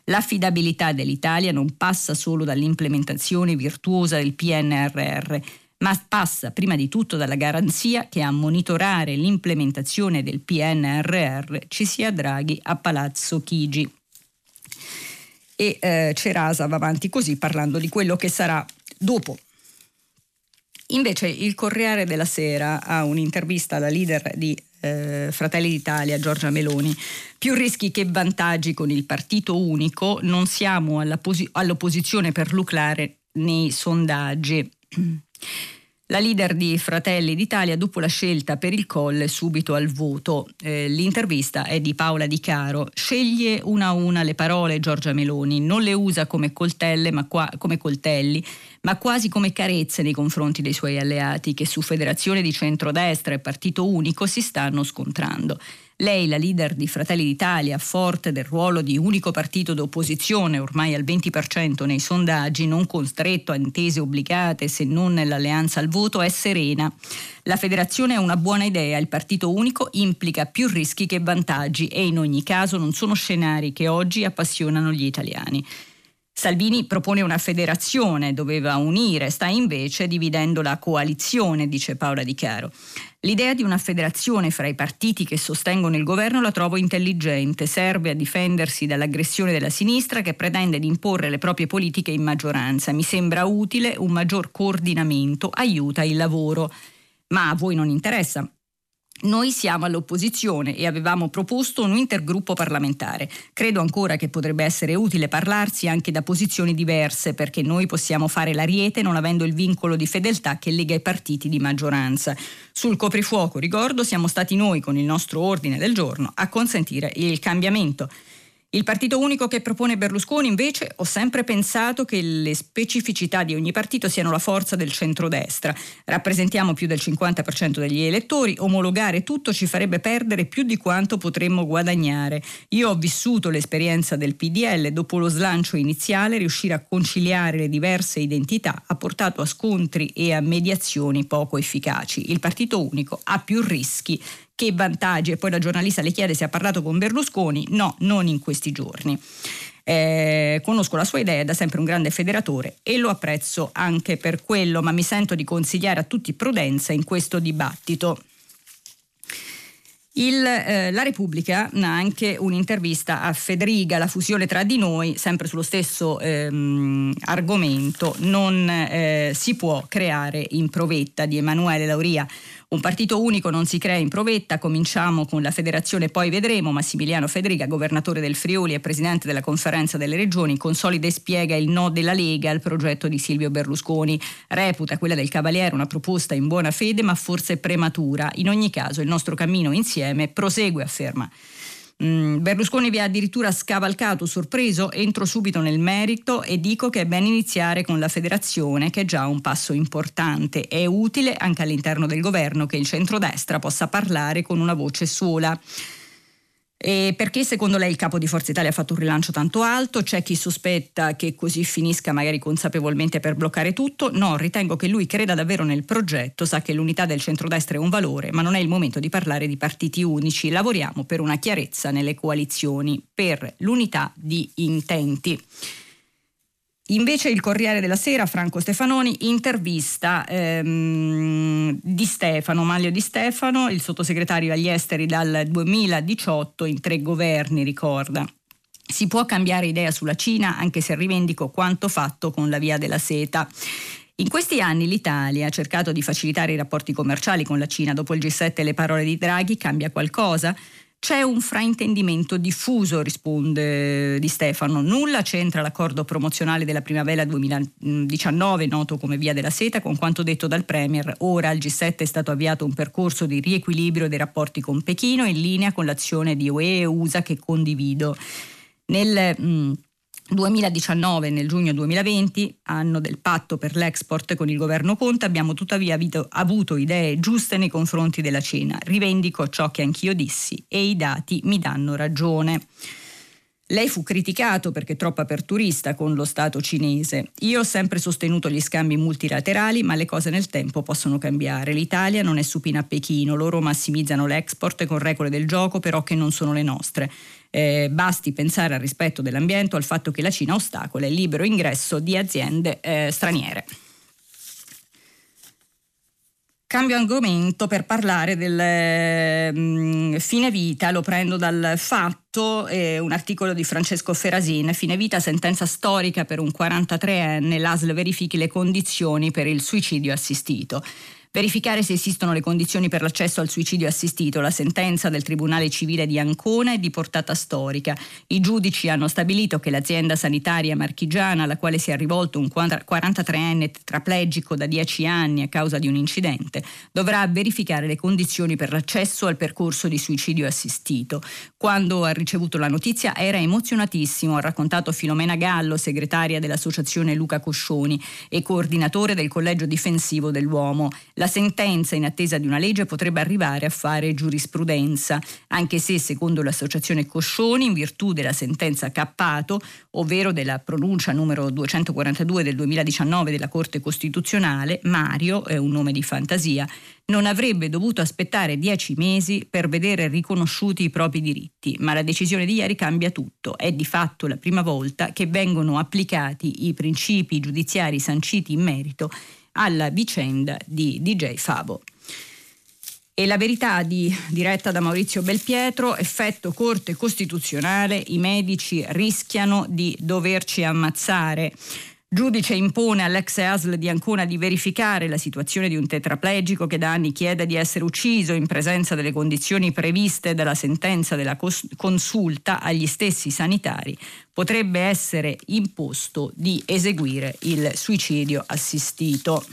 L'affidabilità dell'Italia non passa solo dall'implementazione virtuosa del P N R R, ma passa prima di tutto dalla garanzia che a monitorare l'implementazione del P N R R ci sia Draghi a Palazzo Chigi. E eh, Cerasa va avanti così parlando di quello che sarà dopo. Invece il Corriere della Sera ha un'intervista alla leader di eh, Fratelli d'Italia, Giorgia Meloni. Più rischi che vantaggi con il partito unico, non siamo all'opposizione per lucrare nei sondaggi. La leader di Fratelli d'Italia dopo la scelta per il Colle subito al voto. Eh, l'intervista è di Paola Di Caro. Sceglie una a una le parole Giorgia Meloni, non le usa come coltelle, ma qua, come coltelli, ma quasi come carezze nei confronti dei suoi alleati che su federazione di centrodestra e partito unico si stanno scontrando. Lei, la leader di Fratelli d'Italia, forte del ruolo di unico partito d'opposizione, ormai al venti per cento nei sondaggi, non costretto a intese obbligate se non nell'alleanza al voto, è serena. La federazione è una buona idea, il partito unico implica più rischi che vantaggi e in ogni caso non sono scenari che oggi appassionano gli italiani. Salvini propone una federazione, doveva unire, sta invece dividendo la coalizione, dice Paola Di Caro. L'idea di una federazione fra i partiti che sostengono il governo la trovo intelligente, serve a difendersi dall'aggressione della sinistra che pretende di imporre le proprie politiche in maggioranza. Mi sembra utile un maggior coordinamento, aiuta il lavoro. Ma a voi non interessa. Noi siamo all'opposizione e avevamo proposto un intergruppo parlamentare. Credo ancora che potrebbe essere utile parlarsi anche da posizioni diverse perché noi possiamo fare l'ariete non avendo il vincolo di fedeltà che lega i partiti di maggioranza. Sul coprifuoco, ricordo, siamo stati noi con il nostro ordine del giorno a consentire il cambiamento. Il partito unico che propone Berlusconi invece ho sempre pensato che le specificità di ogni partito siano la forza del centrodestra. Rappresentiamo più del cinquanta per cento degli elettori, omologare tutto ci farebbe perdere più di quanto potremmo guadagnare. Io ho vissuto l'esperienza del P D L, dopo lo slancio iniziale riuscire a conciliare le diverse identità ha portato a scontri e a mediazioni poco efficaci. Il partito unico ha più rischi che vantaggi. E poi la giornalista le chiede se ha parlato con Berlusconi. No, non in questi giorni. Eh, conosco la sua idea, è da sempre un grande federatore e lo apprezzo anche per quello, ma mi sento di consigliare a tutti prudenza in questo dibattito. Il, eh, la Repubblica ha anche un'intervista a Fedriga, la fusione tra di noi, sempre sullo stesso ehm, argomento, non eh, si può creare in provetta, di Emanuele Lauria. Un partito unico non si crea in provetta, cominciamo con la federazione, poi vedremo. Massimiliano Fedriga, governatore del Friuli e presidente della Conferenza delle Regioni, consolida e spiega il no della Lega al progetto di Silvio Berlusconi. Reputa quella del Cavaliere una proposta in buona fede ma forse prematura. In ogni caso il nostro cammino insieme prosegue, afferma. Mm, Berlusconi vi ha addirittura scavalcato, sorpreso, entro subito nel merito e dico che è bene iniziare con la federazione che è già un passo importante, è utile anche all'interno del governo che il centrodestra possa parlare con una voce sola. E perché secondo lei il capo di Forza Italia ha fatto un rilancio tanto alto? C'è chi sospetta che così finisca magari consapevolmente per bloccare tutto. No, ritengo che lui creda davvero nel progetto, sa che l'unità del centrodestra è un valore, ma non è il momento di parlare di partiti unici. Lavoriamo per una chiarezza nelle coalizioni, per l'unità di intenti. Invece il Corriere della Sera, Franco Stefanoni, intervista ehm, Di Stefano, Manlio Di Stefano, il sottosegretario agli esteri dal duemiladiciotto in tre governi, ricorda. Si può cambiare idea sulla Cina, anche se rivendico quanto fatto con la Via della Seta. In questi anni l'Italia ha cercato di facilitare i rapporti commerciali con la Cina. Dopo il G sette e le parole di Draghi, cambia qualcosa? C'è un fraintendimento diffuso, risponde Di Stefano. Nulla c'entra l'accordo promozionale della primavera duemiladiciannove, noto come Via della Seta, con quanto detto dal Premier. Ora al G sette è stato avviato un percorso di riequilibrio dei rapporti con Pechino in linea con l'azione di U E e U S A che condivido. Nel mh, duemiladiciannove, nel giugno duemilaventi, anno del patto per l'export con il governo Conte, abbiamo tuttavia avito, avuto idee giuste nei confronti della Cina. Rivendico ciò che anch'io dissi e i dati mi danno ragione. Lei fu criticato perché troppo aperturista con lo Stato cinese. Io ho sempre sostenuto gli scambi multilaterali, ma le cose nel tempo possono cambiare. L'Italia non è supina a Pechino, loro massimizzano l'export con regole del gioco però che non sono le nostre. Eh, basti pensare al rispetto dell'ambiente, al fatto che la Cina ostacola il libero ingresso di aziende eh, straniere. Cambio argomento per parlare del eh, fine vita, lo prendo dal Fatto, eh, un articolo di Francesco Ferasin. Fine vita, sentenza storica per un quarantatreenne, l'A S L verifichi le condizioni per il suicidio assistito. Verificare se esistono le condizioni per l'accesso al suicidio assistito, la sentenza del Tribunale Civile di Ancona è di portata storica. I giudici hanno stabilito che l'azienda sanitaria marchigiana alla quale si è rivolto un quarantatreenne tetraplegico da dieci anni a causa di un incidente dovrà verificare le condizioni per l'accesso al percorso di suicidio assistito. Quando ha ricevuto la notizia era emozionatissimo, ha raccontato Filomena Gallo, segretaria dell'associazione Luca Coscioni e coordinatore del Collegio Difensivo dell'Uomo. La sentenza in attesa di una legge potrebbe arrivare a fare giurisprudenza, anche se secondo l'associazione Coscioni, in virtù della sentenza Cappato, ovvero della pronuncia numero duecentoquarantadue del duemiladiciannove della Corte Costituzionale, Mario, è un nome di fantasia, non avrebbe dovuto aspettare dieci mesi per vedere riconosciuti i propri diritti, ma la decisione di ieri cambia tutto. È di fatto la prima volta che vengono applicati i principi giudiziari sanciti in merito alla vicenda di D J Fabo. E la verità di, diretta da Maurizio Belpietro, effetto Corte Costituzionale, i medici rischiano di doverci ammazzare. Giudice impone all'ex A S L di Ancona di verificare la situazione di un tetraplegico che da anni chiede di essere ucciso in presenza delle condizioni previste dalla sentenza della consulta. Agli stessi sanitari potrebbe essere imposto di eseguire il suicidio assistito.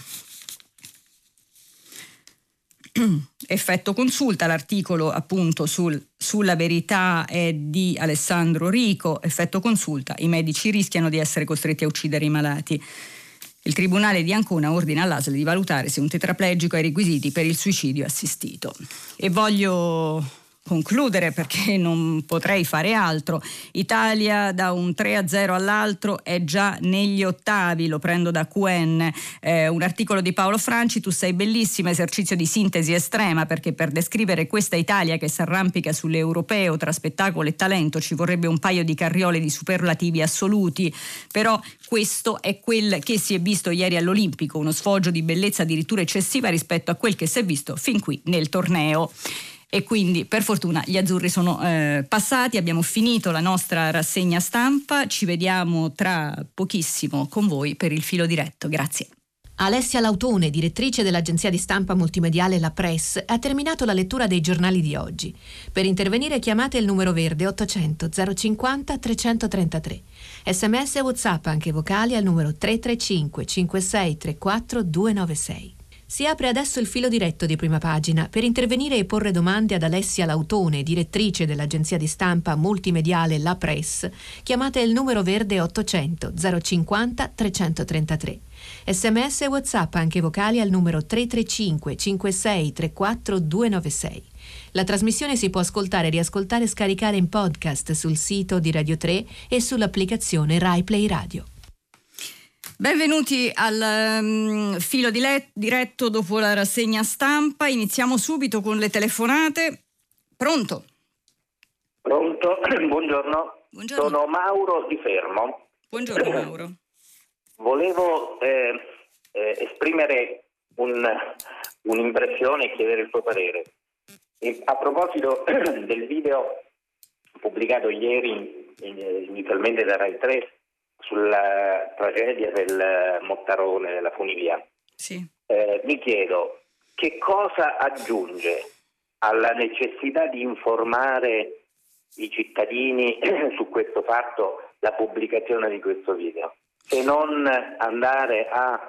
Effetto consulta, l'articolo appunto sul, sulla verità è di Alessandro Rico. Effetto consulta, i medici rischiano di essere costretti a uccidere i malati. Il Tribunale di Ancona ordina all'A S L di valutare se un tetraplegico ha i requisiti per il suicidio assistito. E voglio concludere perché non potrei fare altro. Italia da un tre a zero all'altro è già negli ottavi, lo prendo da Q N, eh, un articolo di Paolo Franci. Tu sei bellissima, esercizio di sintesi estrema, perché per descrivere questa Italia che si arrampica sull'europeo tra spettacolo e talento ci vorrebbe un paio di carriole di superlativi assoluti, però questo è quel che si è visto ieri all'Olimpico, uno sfoggio di bellezza addirittura eccessiva rispetto a quel che si è visto fin qui nel torneo. E quindi per fortuna gli azzurri sono eh, passati. Abbiamo finito la nostra rassegna stampa, ci vediamo tra pochissimo con voi per il filo diretto, grazie. Alessia Lautone, direttrice dell'agenzia di stampa multimediale La Press, ha terminato la lettura dei giornali di oggi. Per intervenire chiamate il numero verde ottocento zero cinquanta trecentotrentatré, sms e WhatsApp anche vocali al numero tre tre cinque cinquantasei trentaquattro duecentonovantasei. Si apre adesso il filo diretto di Prima Pagina per intervenire e porre domande ad Alessia Lautone, direttrice dell'agenzia di stampa multimediale La Press. Chiamate il numero verde ottocento zero cinquanta trecentotrentatré. Sms e WhatsApp anche vocali al numero tre tre cinque cinque sei tre quattro due nove sei. La trasmissione si può ascoltare, riascoltare e scaricare in podcast sul sito di Radio tre e sull'applicazione Rai Play Radio. Benvenuti al um, filo di let- diretto dopo la rassegna stampa. Iniziamo subito con le telefonate. Pronto? Pronto, buongiorno. Buongiorno. Sono Mauro Di Fermo. Buongiorno Mauro. Volevo eh, eh, esprimere un, un'impressione e chiedere il tuo parere. E a proposito del video pubblicato ieri inizialmente da Rai tre sulla tragedia del Mottarone, della funivia, sì. eh, mi chiedo che cosa aggiunge alla necessità di informare i cittadini su questo fatto la pubblicazione di questo video, se non andare a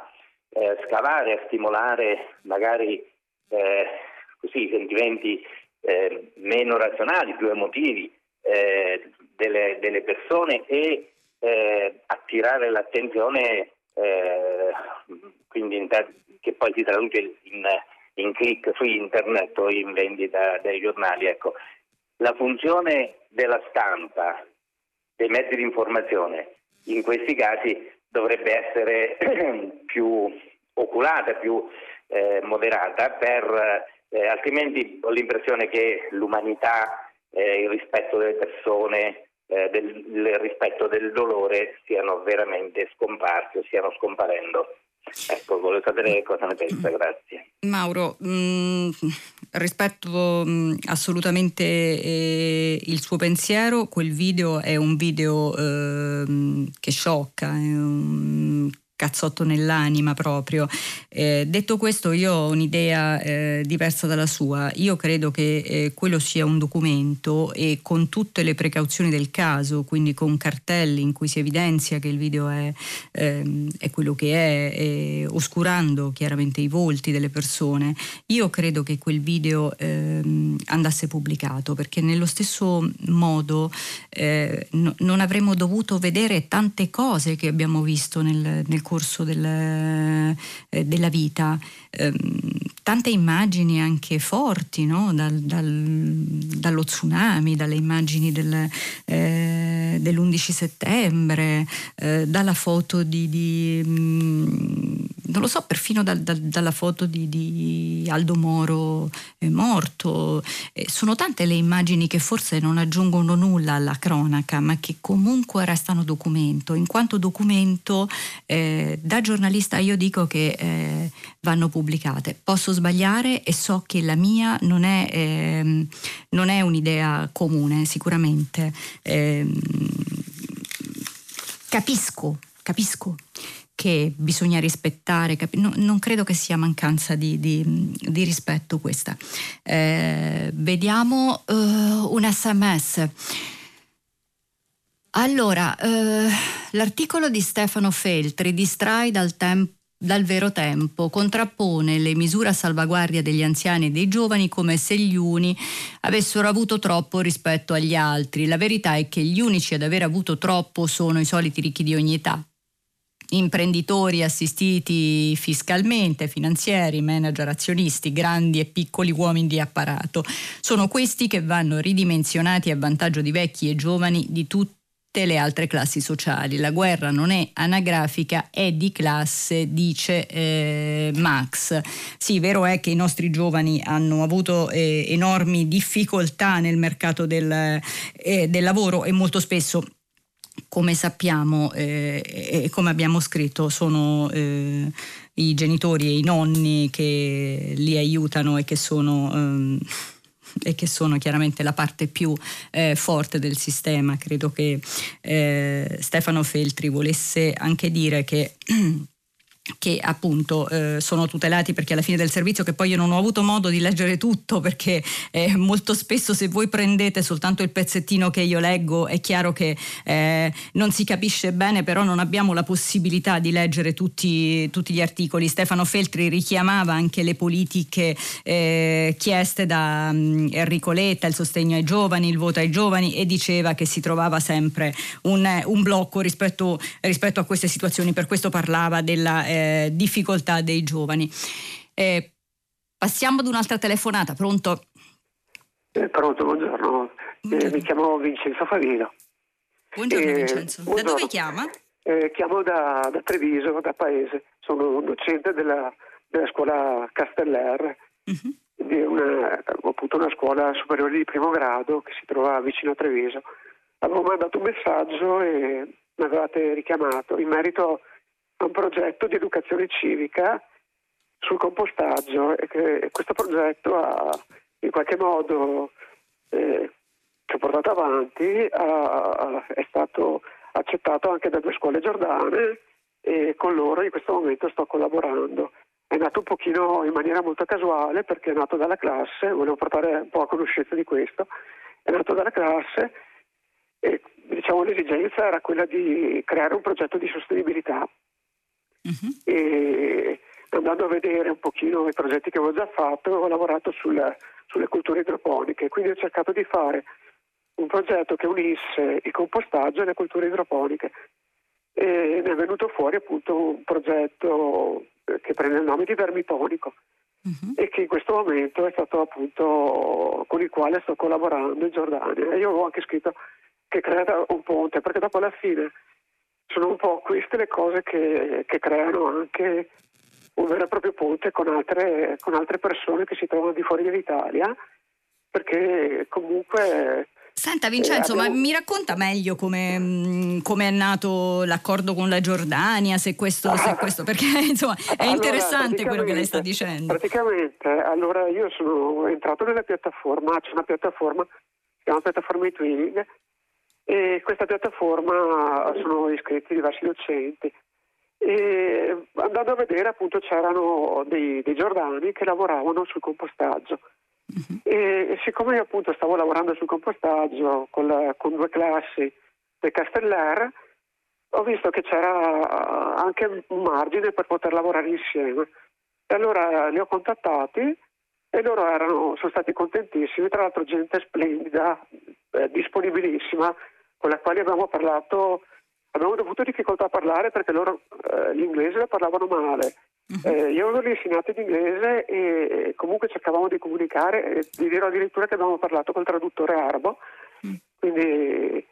eh, scavare, a stimolare magari eh, così sentimenti eh, meno razionali, più emotivi eh, delle, delle persone e eh, attirare l'attenzione, eh, quindi in ter- che poi si traduce in, in click su internet o in vendita dei giornali. Ecco, la funzione della stampa, dei mezzi di informazione, in questi casi dovrebbe essere più oculata, più eh, moderata per Eh, altrimenti ho l'impressione che l'umanità, eh, il rispetto delle persone, eh, del, il rispetto del dolore siano veramente scomparsi o stiano scomparendo. Ecco, volevo sapere cosa ne pensa, grazie. Mauro, mh, rispetto mh, assolutamente eh, il suo pensiero. Quel video è un video eh, che sciocca, è un cazzotto nell'anima proprio. Eh, detto questo, io ho un'idea eh, diversa dalla sua. Io credo che eh, quello sia un documento, e con tutte le precauzioni del caso, quindi con cartelli in cui si evidenzia che il video è, eh, è quello che è, eh, oscurando chiaramente i volti delle persone. Io credo che quel video eh, andasse pubblicato, perché nello stesso modo eh, no, non avremmo dovuto vedere tante cose che abbiamo visto nel, nel corso del, eh, della vita, eh, tante immagini anche forti, no? dal, dal, dallo tsunami, dalle immagini del, eh, dell'undici settembre, eh, dalla foto di, di mh, non lo so, perfino da, da, dalla foto di, di Aldo Moro eh, morto. Eh, sono tante le immagini che forse non aggiungono nulla alla cronaca, ma che comunque restano documento. In quanto documento, eh, da giornalista io dico che eh, vanno pubblicate. Posso sbagliare, e so che la mia non è, eh, non è un'idea comune, sicuramente. Eh, capisco, capisco. Che bisogna rispettare, cap- no, non credo che sia mancanza di, di, di rispetto questa. Eh, vediamo uh, un sms. Allora, uh, l'articolo di Stefano Feltri distrae dal tempo. Dal vero tempo, contrappone le misure a salvaguardia degli anziani e dei giovani come se gli uni avessero avuto troppo rispetto agli altri. La verità è che gli unici ad aver avuto troppo sono i soliti ricchi di ogni età. Imprenditori assistiti fiscalmente, finanzieri, manager, azionisti, grandi e piccoli uomini di apparato. Sono questi che vanno ridimensionati a vantaggio di vecchi e giovani, di tutti le altre classi sociali. La guerra non è anagrafica, è di classe, dice eh, Marx. Sì, vero è che i nostri giovani hanno avuto eh, enormi difficoltà nel mercato del, eh, del lavoro, e molto spesso, come sappiamo eh, e come abbiamo scritto, sono eh, i genitori e i nonni che li aiutano e che sono... Ehm, e che sono chiaramente la parte più eh, forte del sistema. Credo che eh, Stefano Feltri volesse anche dire che che appunto eh, sono tutelati perché alla fine del servizio, che poi io non ho avuto modo di leggere tutto perché eh, molto spesso se voi prendete soltanto il pezzettino che io leggo è chiaro che eh, non si capisce bene, però non abbiamo la possibilità di leggere tutti, tutti gli articoli. Stefano Feltri richiamava anche le politiche eh, chieste da mh, Enrico Letta, il sostegno ai giovani, il voto ai giovani, e diceva che si trovava sempre un, un blocco rispetto, rispetto a queste situazioni, per questo parlava della eh, Eh, difficoltà dei giovani. Eh, passiamo ad un'altra telefonata. Pronto? Eh, pronto, buongiorno. Eh, mi chiamo Vincenzo Favino. Buongiorno eh, Vincenzo. Buongiorno. Da dove chiama? Eh, chiamo da, da Treviso, da Paese. Sono un docente della, della scuola Castellar, uh-huh. di una, appunto una scuola superiore di primo grado che si trova vicino a Treviso. Avevo mandato un messaggio e mi avevate richiamato in merito un progetto di educazione civica sul compostaggio, e che questo progetto ha in qualche modo eh, che ho portato avanti ha, è stato accettato anche da due scuole giordane e con loro in questo momento sto collaborando. È nato un pochino in maniera molto casuale perché è nato dalla classe, volevo portare un po' a conoscenza di questo, è nato dalla classe e diciamo l'esigenza era quella di creare un progetto di sostenibilità. Uh-huh. E andando a vedere un pochino i progetti che avevo già fatto, ho lavorato sulla, sulle culture idroponiche, quindi ho cercato di fare un progetto che unisse il compostaggio e le culture idroponiche, e ne è venuto fuori appunto un progetto che prende il nome di vermitonico, uh-huh. e che in questo momento è stato appunto con il quale sto collaborando in Giordania. E io avevo anche scritto che crea un ponte, perché dopo alla fine sono un po' queste le cose che, che creano anche un vero e proprio ponte con altre, con altre persone che si trovano di fuori dall'Italia, perché comunque... Senta Vincenzo, eh, abbiamo... ma mi racconta meglio come è nato l'accordo con la Giordania, se questo, ah, se questo perché insomma è allora, interessante quello che lei sta dicendo. Praticamente, allora io sono entrato nella piattaforma, c'è una piattaforma, si chiama piattaforma di Twinning, e questa piattaforma sono iscritti diversi docenti, e andando a vedere appunto c'erano dei, dei giordani che lavoravano sul compostaggio, uh-huh. e siccome io appunto stavo lavorando sul compostaggio con, la, con due classi del Castellar, ho visto che c'era anche un margine per poter lavorare insieme, e allora li ho contattati e loro erano, sono stati contentissimi, tra l'altro gente splendida, eh, disponibilissima, con la quale abbiamo parlato, abbiamo avuto difficoltà a parlare perché loro eh, l'inglese la parlavano male. Uh-huh. Eh, io avevo insegnato l'inglese e comunque cercavamo di comunicare, e vi dirò addirittura che abbiamo parlato col traduttore arabo. Uh-huh. Quindi.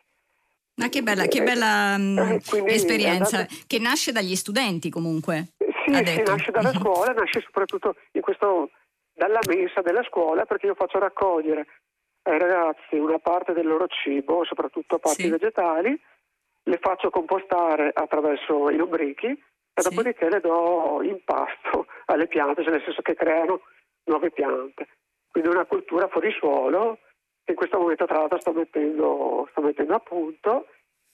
Ma che bella, eh, che bella eh, esperienza, andata... che nasce dagli studenti comunque. Sì, sì, nasce dalla uh-huh. scuola, nasce soprattutto in questo, dalla mensa della scuola, perché io faccio raccogliere ai ragazzi una parte del loro cibo, soprattutto parti sì. vegetali, le faccio compostare attraverso i lombrichi e sì. dopodiché le do in pasto alle piante, cioè nel senso che creano nuove piante. Quindi una cultura fuori suolo che in questo momento tra l'altro sto mettendo, sto mettendo a punto,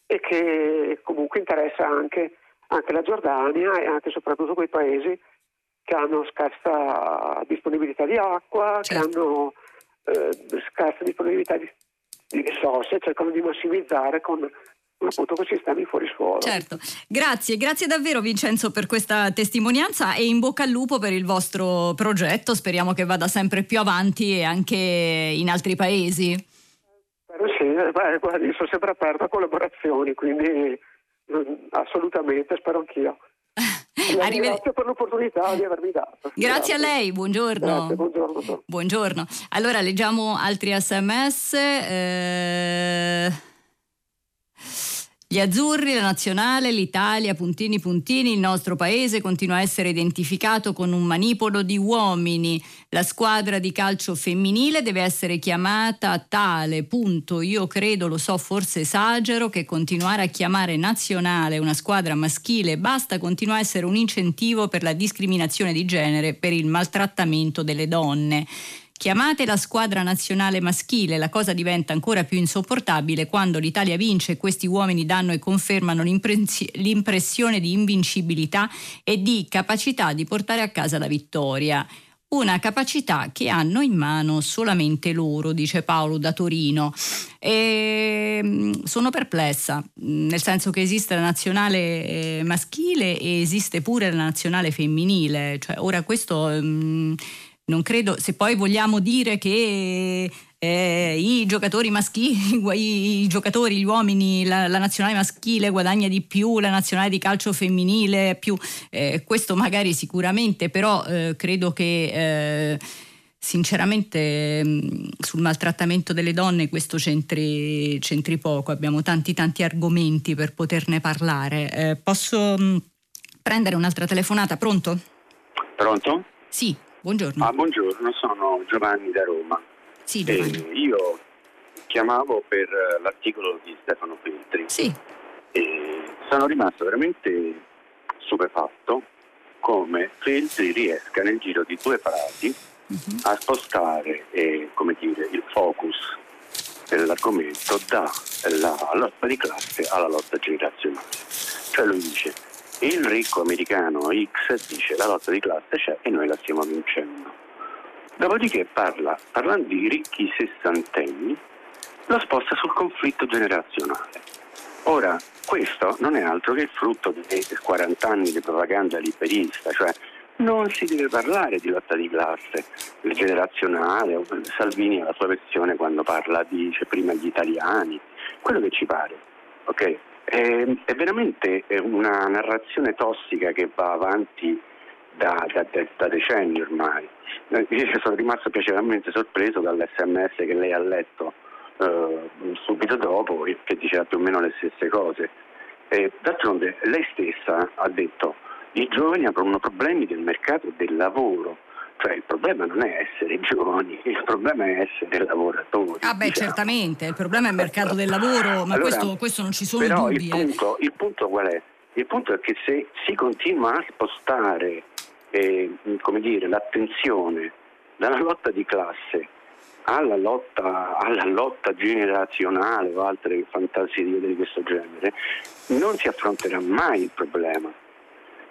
e che comunque interessa anche, anche la Giordania e anche soprattutto quei paesi che hanno scarsa disponibilità di acqua, certo. che hanno eh, scarsa disponibilità di, di risorse, e cercano di massimizzare con appunto con sistemi fuori suolo. Certo, grazie, grazie davvero Vincenzo per questa testimonianza, e in bocca al lupo per il vostro progetto, speriamo che vada sempre più avanti e anche in altri paesi. Eh, sì, beh, guarda, io sono sempre aperto a collaborazioni, quindi assolutamente, spero anch'io. Arriveder- grazie per l'opportunità di avermi dato. Grazie, grazie a lei, buongiorno. Grazie, buongiorno. Buongiorno. Allora leggiamo altri sms. Eh... Gli azzurri, la nazionale, l'Italia, puntini puntini, il nostro paese continua a essere identificato con un manipolo di uomini. La squadra di calcio femminile deve essere chiamata tale, punto. Io credo, lo so, forse esagero, che continuare a chiamare nazionale una squadra maschile basta continua a essere un incentivo per la discriminazione di genere, per il maltrattamento delle donne. Chiamate la squadra nazionale maschile, la cosa diventa ancora più insopportabile quando l'Italia vince e questi uomini danno e confermano l'impressione di invincibilità e di capacità di portare a casa la vittoria. Una capacità che hanno in mano solamente loro, dice Paolo da Torino. E sono perplessa, nel senso che esiste la nazionale maschile e esiste pure la nazionale femminile. Cioè, ora questo mh, non credo, se poi vogliamo dire che eh, i giocatori maschili, i, i giocatori, gli uomini, la, la nazionale maschile guadagna di più, la nazionale di calcio femminile più, eh, questo magari sicuramente, però eh, credo che eh, sinceramente mh, sul maltrattamento delle donne questo c'entri, c'entri poco. Abbiamo tanti tanti argomenti per poterne parlare. Eh, posso mh, prendere un'altra telefonata? Pronto? Pronto? Sì, buongiorno. Ah, buongiorno, sono Giovanni da Roma. Sì, eh, io chiamavo per l'articolo di Stefano Feltri. Sì. E sono rimasto veramente stupefatto come Feltri riesca nel giro di due parti uh-huh. a spostare eh, come dire, il focus dell'argomento dalla lotta di classe alla lotta generazionale. Cioè lui dice: il ricco americano X dice la lotta di classe c'è e noi la stiamo vincendo. Dopodiché parla, parlando di ricchi sessantenni, lo sposta sul conflitto generazionale. Ora, questo non è altro che il frutto dei quaranta anni di propaganda liberista, cioè non si deve parlare di lotta di classe generazionale. Salvini ha la sua versione quando parla di, dice prima gli italiani, quello che ci pare, ok? È, è veramente una narrazione tossica che va avanti Da, da, da decenni ormai. Io sono rimasto piacevolmente sorpreso dall'esse emme esse che lei ha letto eh, subito dopo, che diceva più o meno le stesse cose. E, d'altronde lei stessa ha detto: i giovani hanno problemi del mercato del lavoro. Cioè il problema non è essere giovani, il problema è essere lavoratori. Ah beh, diciamo. Certamente, il problema è il mercato del lavoro, ma allora, questo, questo non ci sono però dubbi. Però il, eh. il punto qual è? Il punto è che se si continua a spostare E, come dire, l'attenzione dalla lotta di classe alla lotta, alla lotta generazionale o altre fantasie di questo genere, non si affronterà mai il problema.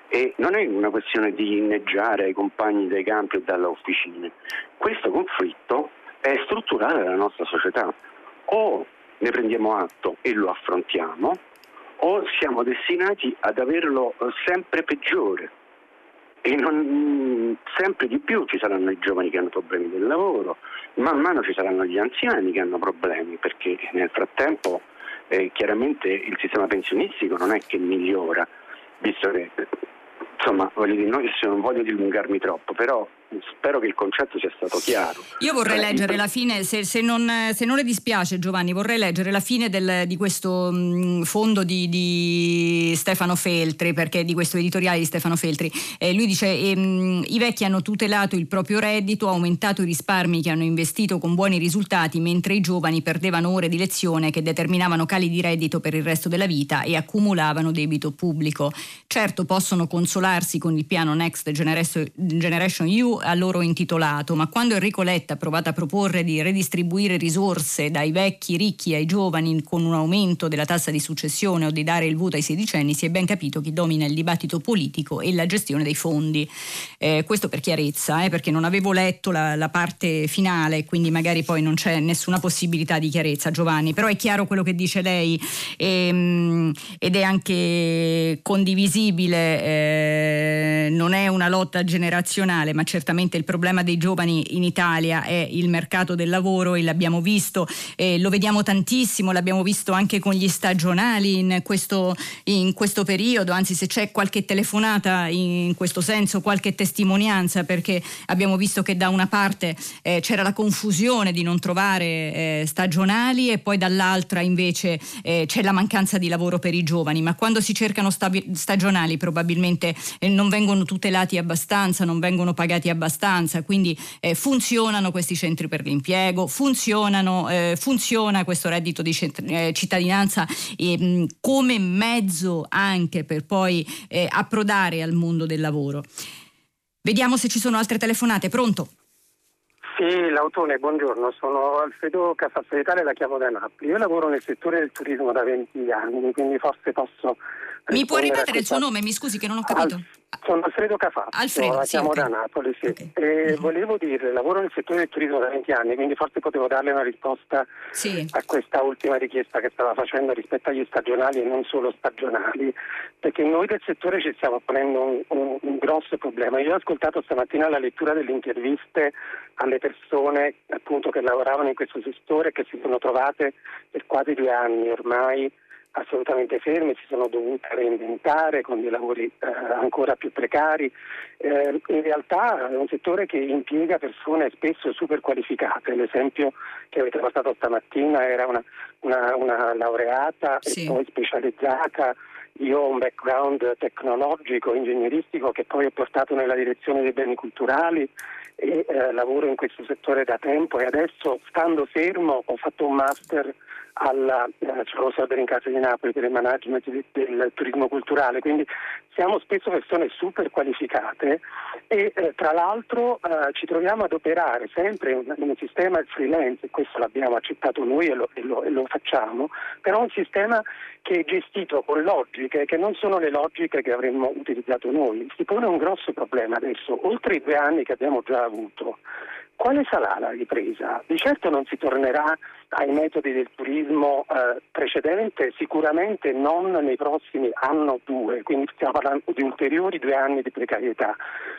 E non è una questione di inneggiare ai compagni dei campi o dalle officine. Questo conflitto è strutturale della nostra società. O ne prendiamo atto e lo affrontiamo, o siamo destinati ad averlo sempre peggiore. E non, sempre di più ci saranno i giovani che hanno problemi del lavoro, man mano ci saranno gli anziani che hanno problemi, perché nel frattempo eh, chiaramente il sistema pensionistico non è che migliora, visto che insomma voglio dire, noi, non voglio dilungarmi troppo, però spero che il concetto sia stato chiaro. Io vorrei leggere la fine, se, se, non, se non le dispiace Giovanni, vorrei leggere la fine del, di questo mh, fondo di, di Stefano Feltri, perché di questo editoriale di Stefano Feltri. Eh, lui dice: ehm, i vecchi hanno tutelato il proprio reddito, aumentato i risparmi che hanno investito con buoni risultati, mentre i giovani perdevano ore di lezione che determinavano cali di reddito per il resto della vita e accumulavano debito pubblico. Certo, possono consolarsi con il piano Next Generation E U a loro intitolato, ma quando Enrico Letta ha provato a proporre di redistribuire risorse dai vecchi ricchi ai giovani con un aumento della tassa di successione o di dare il voto ai sedicenni, si è ben capito chi domina il dibattito politico e la gestione dei fondi. Eh, questo per chiarezza, eh, perché non avevo letto la, la parte finale, quindi magari poi non c'è nessuna possibilità di chiarezza, Giovanni, però è chiaro quello che dice lei ehm, ed è anche condivisibile. Eh, non è una lotta generazionale, ma certamente il problema dei giovani in Italia è il mercato del lavoro, e l'abbiamo visto, eh, lo vediamo tantissimo, l'abbiamo visto anche con gli stagionali in questo, in questo periodo. Anzi, se c'è qualche telefonata in questo senso, qualche testimonianza, perché abbiamo visto che da una parte eh, c'era la confusione di non trovare eh, stagionali, e poi dall'altra invece eh, c'è la mancanza di lavoro per i giovani, ma quando si cercano stab- stagionali probabilmente eh, non vengono tutelati abbastanza, non vengono pagati abbastanza abbastanza, quindi eh, funzionano questi centri per l'impiego, funzionano, eh, funziona questo reddito di cent- eh, cittadinanza eh, mh, come mezzo anche per poi eh, approdare al mondo del lavoro. Vediamo se ci sono altre telefonate. Pronto? Sì, Lautone, buongiorno, sono Alfredo Casassolitale, la chiamo da Napoli. Io lavoro nel settore del turismo da venti anni, quindi forse posso... Mi può ripetere il suo nome? Mi scusi che non ho capito. Al... Sono Alfredo Cafazzo, Alfredo, la chiamo sì, okay. da Napoli, sì. Okay. E mm. volevo dire, lavoro nel settore del turismo da venti anni, quindi forse potevo darle una risposta sì. a questa ultima richiesta che stava facendo rispetto agli stagionali e non solo stagionali, perché noi del settore ci stiamo ponendo un, un, un grosso problema. Io ho ascoltato stamattina la lettura delle interviste alle persone appunto che lavoravano in questo settore, che si sono trovate per quasi due anni ormai assolutamente fermi, si sono dovute reinventare con dei lavori eh, ancora più precari. Eh, in realtà è un settore che impiega persone spesso super qualificate. L'esempio che avete portato stamattina era una, una, una laureata sì. e poi specializzata. Io ho un background tecnologico, ingegneristico, che poi ho portato nella direzione dei beni culturali e eh, lavoro in questo settore da tempo, e adesso, stando fermo, ho fatto un master alla eh, Ciolosa Benincasa di Napoli per il management del, del turismo culturale. Quindi siamo spesso persone super qualificate e eh, tra l'altro eh, ci troviamo ad operare sempre in, in un sistema freelance, questo l'abbiamo accettato noi e lo, e lo, e lo facciamo, però un sistema che è gestito con logiche che non sono le logiche che avremmo utilizzato noi. Si pone un grosso problema adesso, oltre i due anni che abbiamo già avuto. Quale sarà la ripresa? Di certo non si tornerà ai metodi del turismo eh, precedente, sicuramente non nei prossimi anno o due, quindi stiamo parlando di ulteriori due anni di precarietà,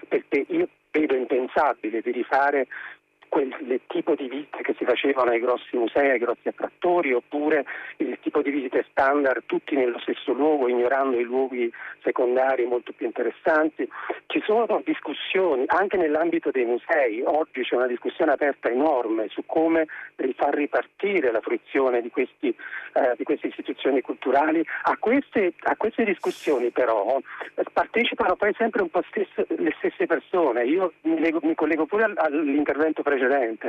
perché io vedo impensabile di rifare quel tipo di visite che si facevano ai grossi musei, ai grossi attrattori, oppure il tipo di visite standard tutti nello stesso luogo, ignorando i luoghi secondari molto più interessanti. Ci sono discussioni anche nell'ambito dei musei, oggi c'è una discussione aperta enorme su come far ripartire la fruizione di questi eh, di queste istituzioni culturali. A queste, a queste discussioni però partecipano poi sempre un po' stesse, le stesse persone. Io mi, lego, mi collego pure all'intervento precedente.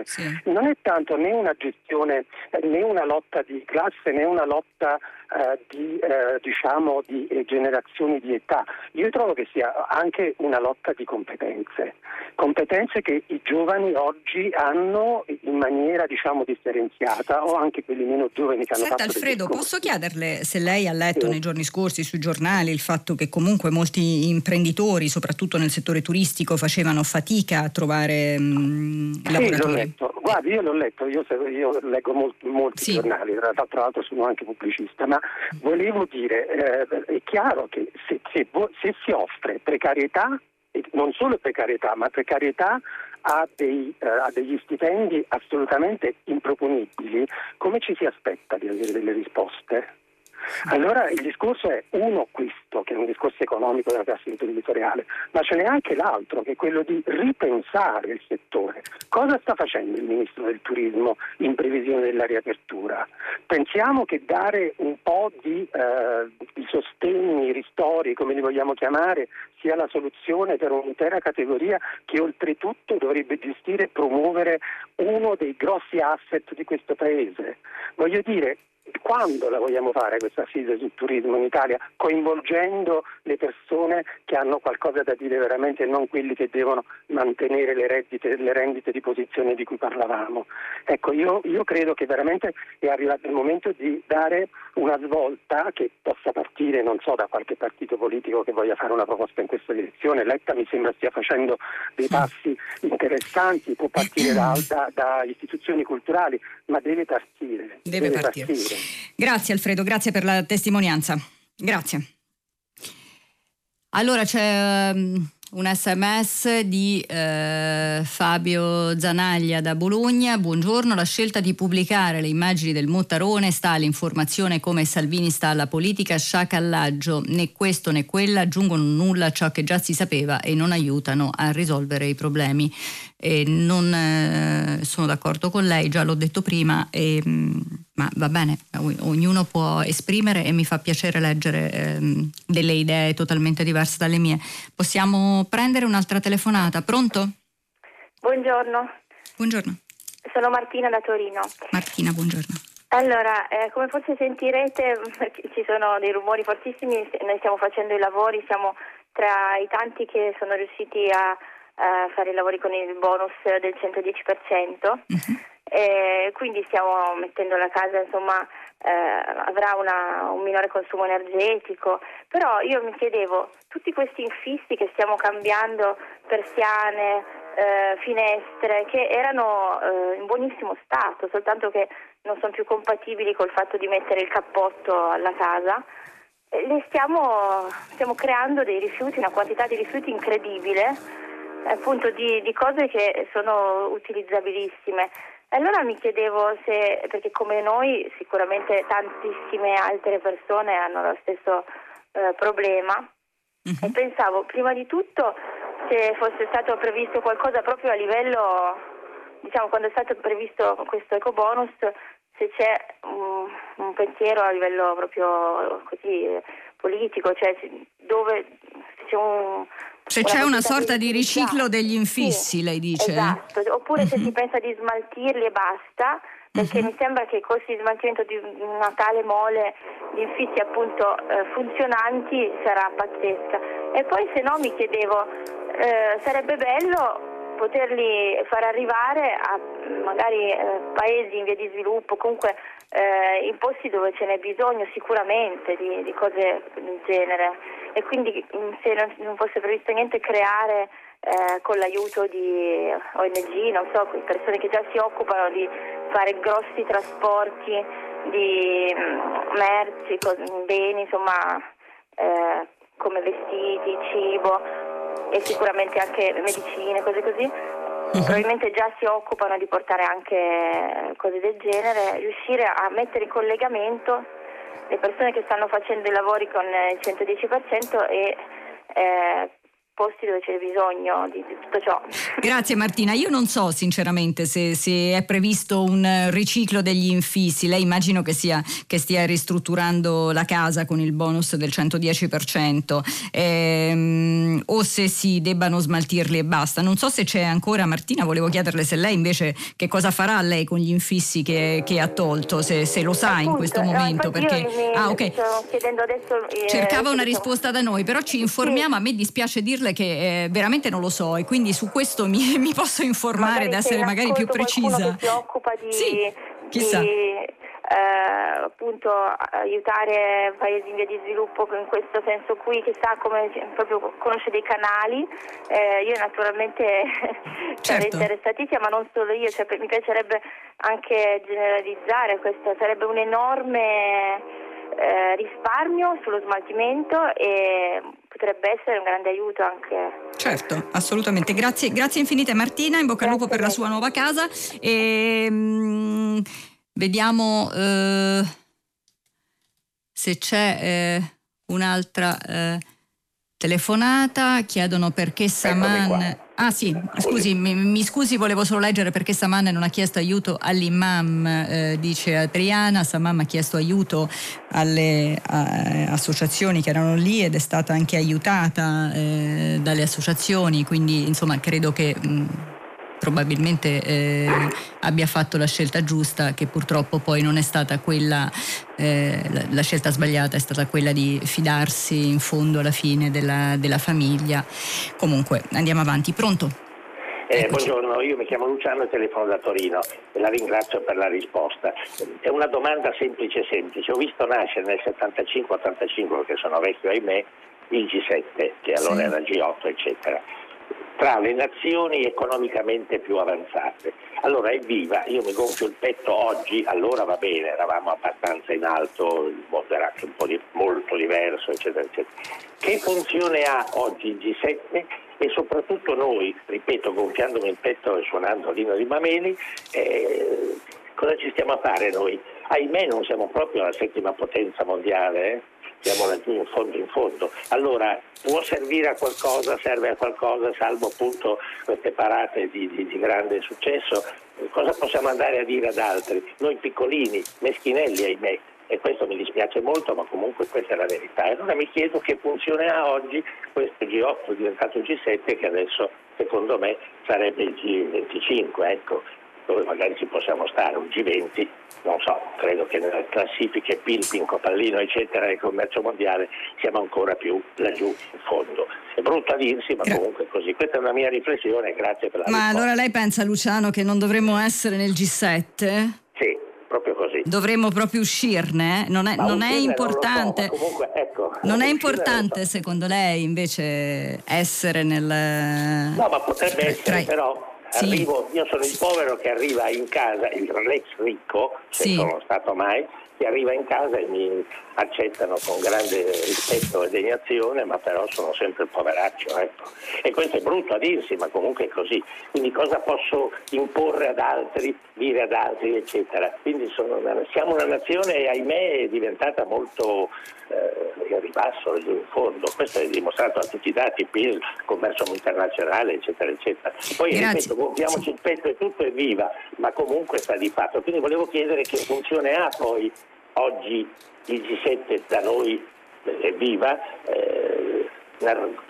Sì. Non è tanto né una gestione, né una lotta di classe, né una lotta eh, di eh, diciamo di eh, generazioni, di età. Io trovo che sia anche una lotta di competenze, competenze che i giovani oggi hanno in maniera diciamo differenziata, o anche quelli meno giovani che hanno fatto. Senta Alfredo, posso chiederle se lei ha letto sì. nei giorni scorsi sui giornali il fatto che comunque molti imprenditori, soprattutto nel settore turistico, facevano fatica a trovare mh, la Sì, l'ho letto. Guardi, io l'ho letto, io, io leggo molti, molti sì. giornali, tra l'altro sono anche pubblicista, ma volevo dire, eh, è chiaro che se, se, se si offre precarietà, non solo precarietà, ma precarietà ha dei, eh, ha degli stipendi assolutamente improponibili, come ci si aspetta di avere delle risposte? Allora il discorso è uno questo, che è un discorso economico della classe imprenditoriale, ma ce n'è anche l'altro, che è quello di ripensare il settore. Cosa sta facendo il Ministro del Turismo in previsione della riapertura? Pensiamo che dare un po' di, eh, di sostegni, ristori, come li vogliamo chiamare, sia la soluzione per un'intera categoria che oltretutto dovrebbe gestire e promuovere uno dei grossi asset di questo Paese. Voglio dire, quando la vogliamo fare questa sfida sul turismo in Italia, coinvolgendo le persone che hanno qualcosa da dire veramente, e non quelli che devono mantenere le reddite, le rendite di posizione di cui parlavamo? Ecco, io, io credo che veramente è arrivato il momento di dare una svolta che possa partire, non so, da qualche partito politico che voglia fare una proposta in questa direzione. Letta mi sembra stia facendo dei passi interessanti, può partire da, da, da istituzioni culturali, ma deve partire. Deve, deve partire. partire. Grazie Alfredo, grazie per la testimonianza. Grazie. Allora c'è um, un sms di eh, Fabio Zanaglia da Bologna. Buongiorno, la scelta di pubblicare le immagini del Mottarone sta all'informazione come Salvini sta alla politica, sciacallaggio, né questo né quella aggiungono nulla a ciò che già si sapeva e non aiutano a risolvere i problemi. E non eh, sono d'accordo con lei, già l'ho detto prima, e, ma va bene, ognuno può esprimere e mi fa piacere leggere eh, delle idee totalmente diverse dalle mie. Possiamo prendere un'altra telefonata, pronto? Buongiorno. Buongiorno. Sono Martina da Torino. Martina, buongiorno. Allora, eh, come forse sentirete ci sono dei rumori fortissimi, noi stiamo facendo i lavori, siamo tra i tanti che sono riusciti a eh, fare i lavori con il bonus del cento dieci per cento. Uh-huh. E quindi stiamo mettendo la casa, insomma, eh, avrà una, un minore consumo energetico, però io mi chiedevo, tutti questi infissi che stiamo cambiando, persiane, eh, finestre, che erano eh, in buonissimo stato, soltanto che non sono più compatibili col fatto di mettere il cappotto alla casa, le stiamo, stiamo creando dei rifiuti, una quantità di rifiuti incredibile, appunto di, di cose che sono utilizzabilissime. Allora mi chiedevo se, perché come noi sicuramente tantissime altre persone hanno lo stesso eh, problema, uh-huh. e pensavo prima di tutto se fosse stato previsto qualcosa proprio a livello, diciamo, quando è stato previsto questo ecobonus, se c'è un, un pensiero a livello proprio così politico, cioè dove se c'è un... Se c'è una sorta di riciclo degli infissi, sì, lei dice. Esatto, oppure uh-huh. se si pensa di smaltirli e basta, perché uh-huh. mi sembra che i costi di smaltimento di una tale mole di infissi appunto eh, funzionanti sarà pazzesca. E poi se no mi chiedevo, eh, sarebbe bello poterli far arrivare a magari eh, paesi in via di sviluppo, comunque eh, in posti dove ce n'è bisogno sicuramente di, di cose del genere. E quindi se non fosse previsto niente creare eh, con l'aiuto di O N G, non so, persone che già si occupano di fare grossi trasporti di merci, beni, insomma, eh, come vestiti, cibo e sicuramente anche medicine, cose così, uh-huh. probabilmente già si occupano di portare anche cose del genere, riuscire a mettere in collegamento le persone che stanno facendo i lavori con il cento dieci per cento e eh, posti dove c'è bisogno di, di tutto ciò. Grazie Martina, io non so sinceramente se, se è previsto un riciclo degli infissi, lei immagino che, sia, che stia ristrutturando la casa con il bonus del cento dieci per cento ehm, o se si debbano smaltirli e basta, non so se c'è ancora. Martina, volevo chiederle se lei invece che cosa farà lei con gli infissi che, che ha tolto, se, se lo sa. Appunto, in questo momento no, perché mi, ah, okay. sto chiedendo adesso, eh, cercava una risposta da noi, però ci informiamo, sì. A me dispiace dirle che eh, veramente non lo so e quindi su questo mi, mi posso informare ed essere magari più precisa. Che si occupa di, sì, chissà. di eh, appunto aiutare paesi in via di sviluppo in questo senso qui, che sa come, proprio conosce dei canali, eh, io naturalmente certo. sarei interessatissima, ma non solo io, cioè, mi piacerebbe anche generalizzare questo, sarebbe un enorme Eh, risparmio sullo smaltimento e potrebbe essere un grande aiuto anche. Certo, assolutamente. Grazie, grazie infinite Martina, in bocca al lupo per la sua nuova casa e mm, vediamo eh, se c'è eh, un'altra eh, telefonata. Chiedono perché Saman... Ah sì, scusi, mi, mi scusi, volevo solo leggere perché Saman non ha chiesto aiuto all'imam, eh, dice Adriana. Saman ha chiesto aiuto alle a, associazioni che erano lì ed è stata anche aiutata eh, dalle associazioni, quindi insomma credo che mh, probabilmente eh, abbia fatto la scelta giusta, che purtroppo poi non è stata quella, eh, la, la scelta sbagliata è stata quella di fidarsi in fondo alla fine della, della famiglia. Comunque andiamo avanti, pronto? Eh, buongiorno, io mi chiamo Luciano e telefono da Torino e la ringrazio per la risposta. È una domanda semplice semplice, ho visto nascere nel settantacinque ottantacinque, che sono vecchio ahimè, il G sette, che allora sì. era G otto eccetera, tra le nazioni economicamente più avanzate. Allora evviva, io mi gonfio il petto oggi, allora va bene, eravamo abbastanza in alto, il mondo era anche un po' di, molto diverso, eccetera, eccetera. Che funzione ha oggi il G sette? E soprattutto noi, ripeto, gonfiandomi il petto e suonando l'Ino di Mameli, eh, cosa ci stiamo a fare noi? Ahimè non siamo proprio la settima potenza mondiale, eh? Siamo laggiù in fondo in fondo. Allora può servire a qualcosa, serve a qualcosa, salvo appunto queste parate di, di, di grande successo. Cosa possiamo andare a dire ad altri? Noi piccolini, meschinelli ahimè, e questo mi dispiace molto, ma comunque questa è la verità. E allora mi chiedo che funzione ha oggi questo G otto diventato G sette, che adesso secondo me sarebbe il G venticinque, ecco. dove magari ci possiamo stare, un G venti, non so, credo che nelle classifiche P I L, Pinco Pallino, eccetera, del commercio mondiale siamo ancora più laggiù in fondo. È brutto a dirsi, ma comunque è così. Questa è una mia riflessione, grazie per la risposta. Ma allora lei pensa, Luciano, che non dovremmo essere nel G sette? Sì. Proprio così. Dovremmo proprio uscirne, eh? non è, non è importante. Non, so, comunque, ecco, non è importante, so. secondo lei, invece, essere nel. No, ma potrebbe essere, Tra... però. Sì. Arrivo, io sono il povero che arriva in casa, l'ex ricco, se sì. sono stato mai, che arriva in casa e mi accettano con grande rispetto e degnazione, ma però sono sempre il poveraccio, ecco. E questo è brutto a dirsi, ma comunque è così. Quindi cosa posso imporre ad altri, dire ad altri, eccetera. Quindi sono una, siamo una nazione, ahimè, è diventata molto eh, in ribasso, in fondo. Questo è dimostrato da tutti i dati, P I L, commercio internazionale, eccetera, eccetera. Poi ripeto, gonfiamoci il petto e tutto è viva, ma comunque sta di fatto. Quindi volevo chiedere che funzione ha poi oggi il G sette da noi è viva, eh,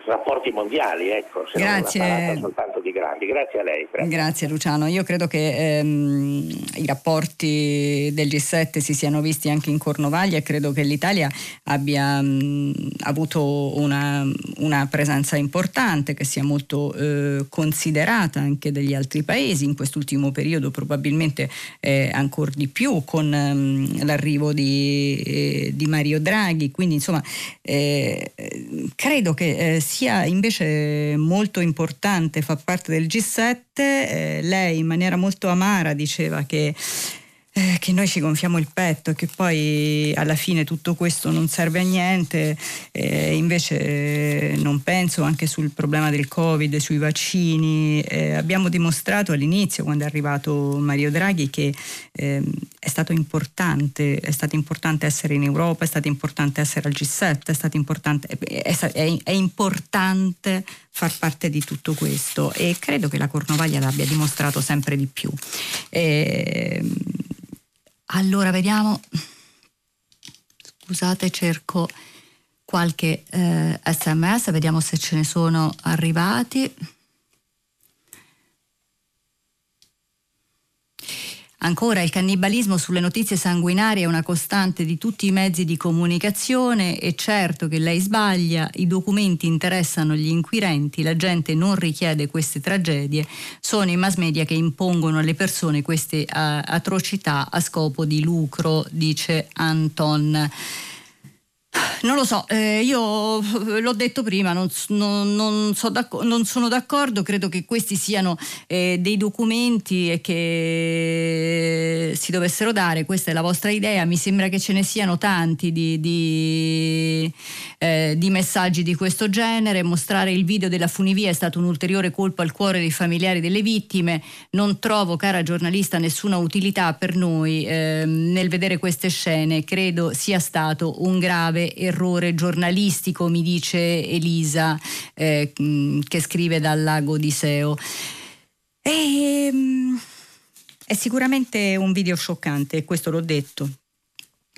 rapporti mondiali, ecco, se grazie. Non la parata soltanto di grandi. Grazie a lei. Grazie, grazie Luciano. Io credo che ehm, i rapporti del G sette si siano visti anche in Cornovaglia e credo che l'Italia abbia mh, avuto una, una presenza importante, che sia molto eh, considerata anche dagli altri paesi in quest'ultimo periodo, probabilmente eh, ancora di più con mh, l'arrivo di, eh, di Mario Draghi. Quindi insomma eh, credo che che eh, sia invece molto importante, fa parte del G sette, eh, lei in maniera molto amara diceva che, eh, che noi ci gonfiamo il petto e che poi alla fine tutto questo non serve a niente, eh, invece eh, non penso, anche sul problema del Covid, sui vaccini, eh, abbiamo dimostrato all'inizio quando è arrivato Mario Draghi che eh, è stato importante, è stato importante essere in Europa, è stato importante essere al G sette, è stato importante, è, è, è importante far parte di tutto questo e credo che la Cornovaglia l'abbia dimostrato sempre di più. E, allora vediamo, scusate, cerco qualche eh, sms, vediamo se ce ne sono arrivati. Ancora, il cannibalismo sulle notizie sanguinarie è una costante di tutti i mezzi di comunicazione, è certo che lei sbaglia, i documenti interessano gli inquirenti, la gente non richiede queste tragedie, sono i mass media che impongono alle persone queste uh, atrocità a scopo di lucro, dice Anton. Non lo so, eh, io l'ho detto prima, non, non, non, so d'acc- non sono d'accordo, credo che questi siano eh, dei documenti e che si dovessero dare, questa è la vostra idea, mi sembra che ce ne siano tanti di, di, eh, di messaggi di questo genere, mostrare il video della funivia è stato un ulteriore colpo al cuore dei familiari delle vittime, non trovo, cara giornalista, nessuna utilità per noi eh, nel vedere queste scene, credo sia stato un grave errore giornalistico, mi dice Elisa eh, che scrive dal Lago di Seo. E, è sicuramente un video scioccante, questo l'ho detto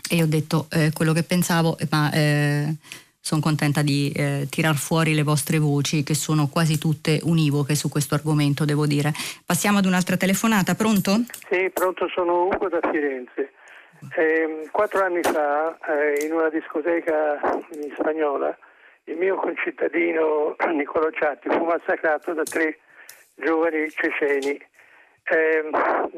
e ho detto eh, quello che pensavo, ma eh, sono contenta di eh, tirar fuori le vostre voci che sono quasi tutte univoche su questo argomento, devo dire. Passiamo ad un'altra telefonata, pronto? Sì, pronto, sono Ugo da Firenze. Eh, quattro anni fa eh, in una discoteca in spagnola il mio concittadino Nicolò Ciatti fu massacrato da tre giovani ceceni. Eh,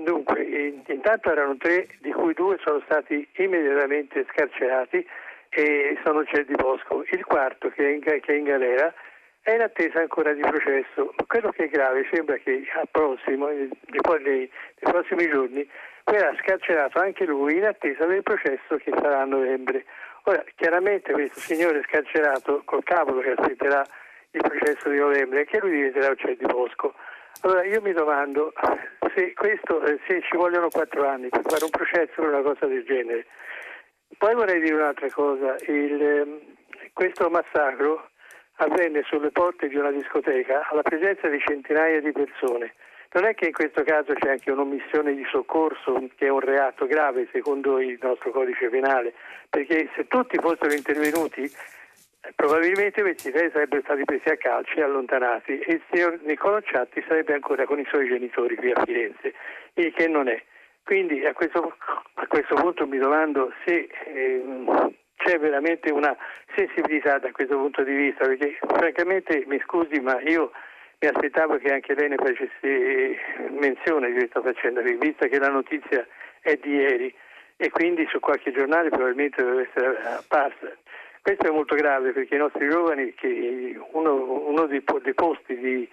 dunque in, intanto erano tre, di cui due sono stati immediatamente scarcerati e sono cel di bosco, il quarto che è, in, che è in galera è in attesa ancora di processo. Quello che è grave sembra che a prossimo, nei, nei, nei prossimi giorni verrà scarcerato anche lui in attesa del processo che sarà a novembre. Ora, chiaramente questo signore scarcerato col cavolo che aspetterà il processo di novembre e che lui diventerà un cel di bosco. Allora io mi domando se questo, se ci vogliono quattro anni per fare un processo per una cosa del genere. Poi vorrei dire un'altra cosa, il, questo massacro avvenne sulle porte di una discoteca alla presenza di centinaia di persone. Non è che in questo caso c'è anche un'omissione di soccorso, che è un reato grave secondo il nostro codice penale, perché se tutti fossero intervenuti Probabilmente questi sei sarebbero stati presi a calci e allontanati e il signor Nicola Ciatti sarebbe ancora con i suoi genitori qui a Firenze, il che non è. Quindi a questo, a questo punto mi domando se eh, c'è veramente una sensibilità da questo punto di vista, perché francamente, mi scusi, ma io mi aspettavo che anche lei ne facesse menzione di questa faccenda, visto che la notizia è di ieri e quindi su qualche giornale probabilmente deve essere apparsa. Questo è molto grave perché i nostri giovani, che uno, uno dei, dei posti di,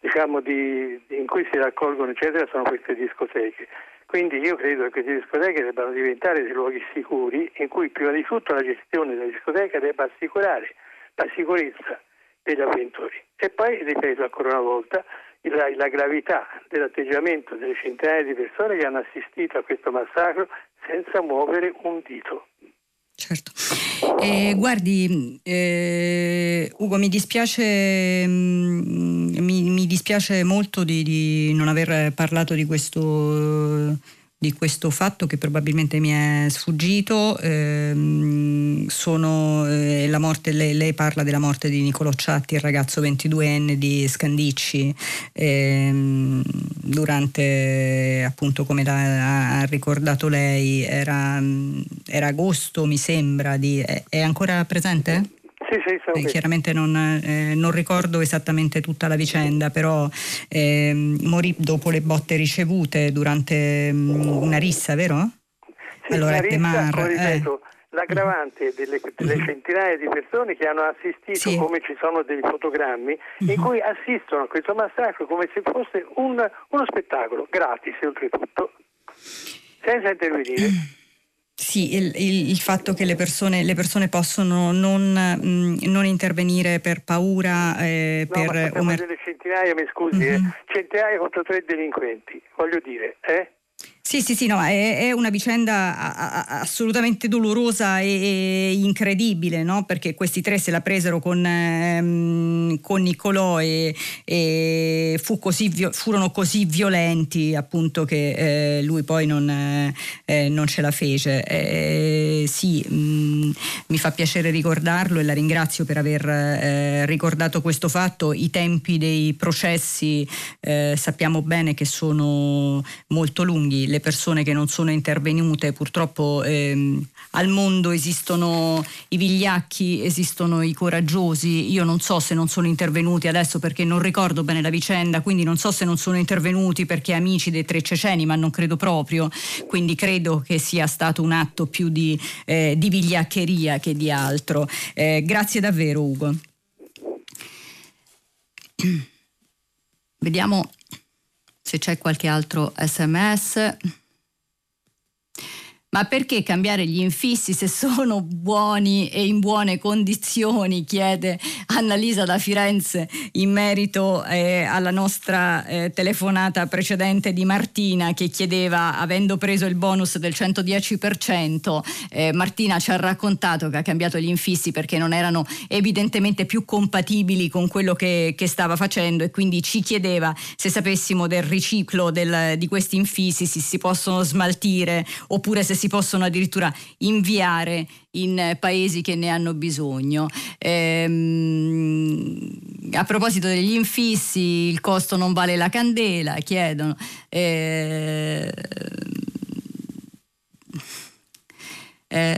diciamo di, in cui si raccolgono eccetera, sono queste discoteche. Quindi io credo che queste discoteche debbano diventare dei luoghi sicuri in cui prima di tutto la gestione della discoteca debba assicurare la sicurezza degli avventori. E poi, ripeto ancora una volta, la, la gravità dell'atteggiamento delle centinaia di persone che hanno assistito a questo massacro senza muovere un dito. Certo. Eh, guardi eh, Ugo, mi dispiace mh, mi, mi dispiace molto di, di non aver parlato di questo di questo fatto che probabilmente mi è sfuggito. Eh, sono eh, la morte, lei, lei parla della morte di Nicolò Ciatti, il ragazzo ventiduenne di Scandicci, eh, durante, appunto, come la, ha ricordato lei, era, era agosto, mi sembra. Di, è, è ancora presente? Sì, sì, so eh, chiaramente non, eh, non ricordo esattamente tutta la vicenda, però eh, morì dopo le botte ricevute durante mh, una rissa, vero? Sì, allora, una rissa, Temar, ripeto, eh. l'aggravante delle, delle centinaia di persone che hanno assistito, sì, come ci sono dei fotogrammi, mm-hmm, in cui assistono a questo massacro come se fosse un, uno spettacolo, gratis oltretutto, senza intervenire. Sì, il, il, il fatto che le persone, le persone possono non, mh, non intervenire per paura, eh, no, per ma omer- delle centinaia, mi scusi, mm-hmm. eh, centinaia contro tre delinquenti, voglio dire, eh? Sì, sì, sì, no, è, è una vicenda a, a, assolutamente dolorosa e, e incredibile, no? Perché questi tre se la presero con, ehm, con Nicolò e, e fu così, furono così violenti, appunto, che eh, lui poi non, eh, non ce la fece. Eh, sì, mh, mi fa piacere ricordarlo e la ringrazio per aver eh, ricordato questo fatto. I tempi dei processi eh, sappiamo bene che sono molto lunghi. Le persone che non sono intervenute, purtroppo ehm, al mondo esistono i vigliacchi, esistono i coraggiosi. Io non so se non sono intervenuti adesso, perché non ricordo bene la vicenda, quindi non so se non sono intervenuti perché amici dei tre ceceni, ma non credo proprio, quindi credo che sia stato un atto più di, eh, di vigliaccheria che di altro. Eh, grazie davvero, Ugo. Vediamo se c'è qualche altro sms. Ma perché cambiare gli infissi se sono buoni e in buone condizioni, chiede Annalisa da Firenze in merito eh, alla nostra eh, telefonata precedente di Martina, che chiedeva, avendo preso il bonus del cento dieci per cento, eh, Martina ci ha raccontato che ha cambiato gli infissi perché non erano evidentemente più compatibili con quello che, che stava facendo, e quindi ci chiedeva se sapessimo del riciclo del, di questi infissi, se si possono smaltire oppure se si possono addirittura inviare in paesi che ne hanno bisogno. Ehm, a proposito degli infissi, il costo non vale la candela, chiedono. Ehm, Eh,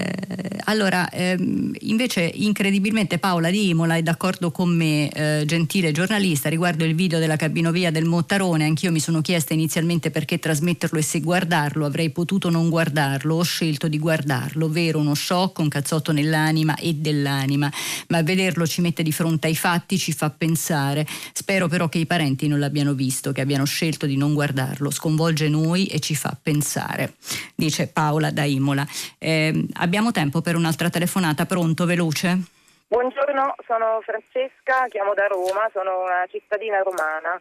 allora ehm, invece incredibilmente Paola di Imola è d'accordo con me, eh, gentile giornalista, riguardo il video della cabinovia del Mottarone. Anch'io mi sono chiesta inizialmente perché trasmetterlo e se guardarlo. Avrei potuto non guardarlo, ho scelto di guardarlo, vero uno shock, un cazzotto nell'anima e dell'anima, ma vederlo ci mette di fronte ai fatti, ci fa pensare. Spero però che i parenti non l'abbiano visto, che abbiano scelto di non guardarlo. Sconvolge noi e ci fa pensare, dice Paola da Imola. eh, Abbiamo tempo per un'altra telefonata. Pronto, veloce? Buongiorno, sono Francesca, chiamo da Roma, sono una cittadina romana.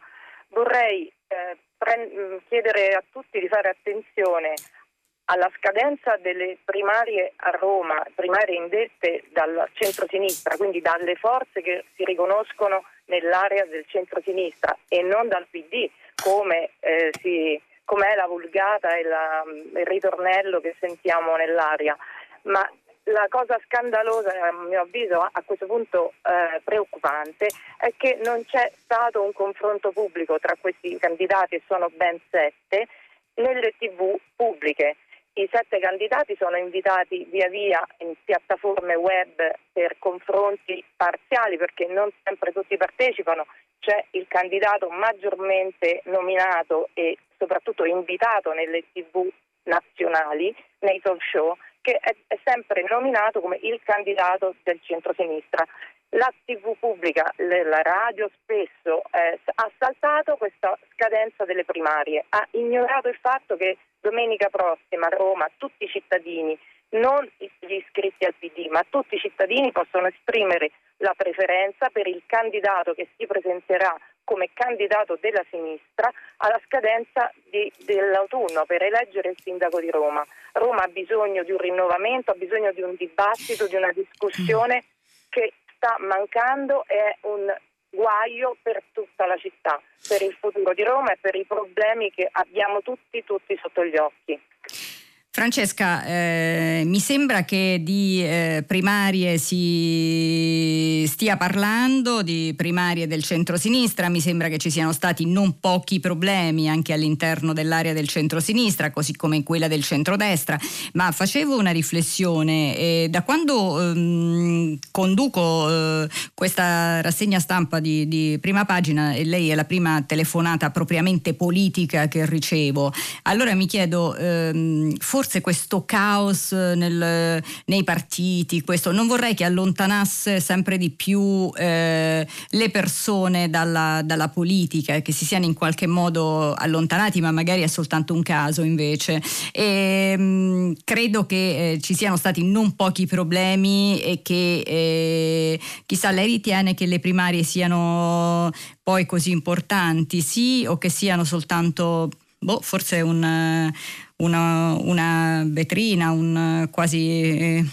Vorrei eh, pre- chiedere a tutti di fare attenzione alla scadenza delle primarie a Roma, primarie indette dal centro-sinistra, quindi dalle forze che si riconoscono nell'area del centro-sinistra e non dal P D, come eh, si... com'è la vulgata e la, il ritornello che sentiamo nell'aria. Ma La cosa scandalosa, a mio avviso, a questo punto eh, preoccupante, è che non c'è stato un confronto pubblico tra questi candidati, e sono ben sette, nelle tivù pubbliche. I sette candidati sono invitati via via in piattaforme web per confronti parziali, perché non sempre tutti partecipano. C'è il candidato maggiormente nominato e soprattutto invitato nelle tivù nazionali, nei talk show, che è sempre nominato come il candidato del centrosinistra. La tivù pubblica, la radio spesso eh, ha saltato questa scadenza delle primarie, ha ignorato il fatto che domenica prossima a Roma tutti i cittadini, non gli iscritti al P D, ma tutti i cittadini possono esprimere la preferenza per il candidato che si presenterà come candidato della sinistra alla scadenza di, dell'autunno per eleggere il sindaco di Roma. Roma ha bisogno di un rinnovamento, ha bisogno di un dibattito, di una discussione che sta mancando e è un guaio per tutta la città, per il futuro di Roma e per i problemi che abbiamo tutti, tutti sotto gli occhi. Francesca, eh, mi sembra che di eh, primarie si stia parlando, di primarie del centrosinistra, mi sembra che ci siano stati non pochi problemi anche all'interno dell'area del centrosinistra, così come in quella del centrodestra, ma facevo una riflessione e da quando ehm, conduco eh, questa rassegna stampa di, di prima pagina, e lei è la prima telefonata propriamente politica che ricevo, allora mi chiedo ehm, forse Forse questo caos nel, nei partiti, questo, non vorrei che allontanasse sempre di più eh, le persone dalla, dalla politica, che si siano in qualche modo allontanati, ma magari è soltanto un caso invece. E, mh, credo che eh, ci siano stati non pochi problemi e che eh, chissà, lei ritiene che le primarie siano poi così importanti, sì, o che siano soltanto boh, forse un... Una, una vetrina, un quasi eh,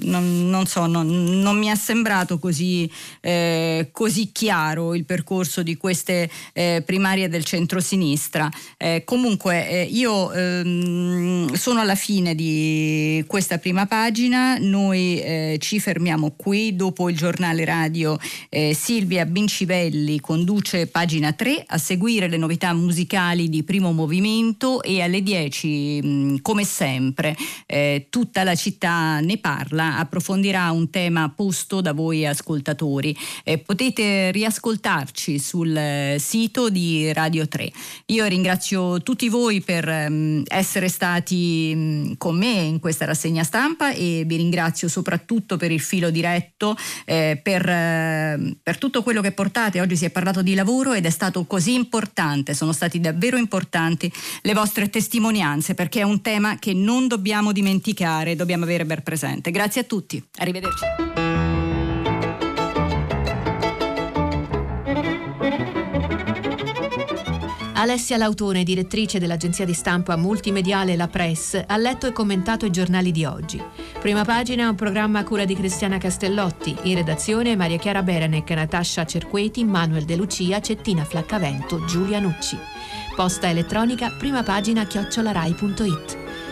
non, non so, non, non mi è sembrato così, eh, così chiaro il percorso di queste eh, primarie del centrosinistra. Eh, comunque eh, io ehm, sono alla fine di questa prima pagina, noi eh, ci fermiamo qui. Dopo il giornale radio eh, Silvia Bincivelli conduce pagina tre, a seguire le novità musicali di Primo Movimento e alle dieci mh, come sempre eh, tutta la città ne parla, approfondirà un tema posto da voi ascoltatori. Eh, potete riascoltarci sul sito di Radio tre. Io ringrazio tutti voi per um, essere stati um, con me in questa rassegna stampa e vi ringrazio soprattutto per il filo diretto, eh, per, eh, per tutto quello che portate. Oggi si è parlato di lavoro ed è stato così importante, sono stati davvero importanti le vostre testimonianze, perché è un tema che non dobbiamo dimenticare, dobbiamo avere ben presente. Grazie. Grazie a tutti, arrivederci. Alessia Lautone, direttrice dell'agenzia di stampa multimediale La Press, ha letto e commentato i giornali di oggi. Prima pagina, un programma a cura di Cristiana Castellotti, in redazione Maria Chiara Beranec, Natascia Cerqueti, Manuel De Lucia, Cettina Flaccavento, Giulia Nucci. Posta elettronica primapagina chiocciola rai punto it.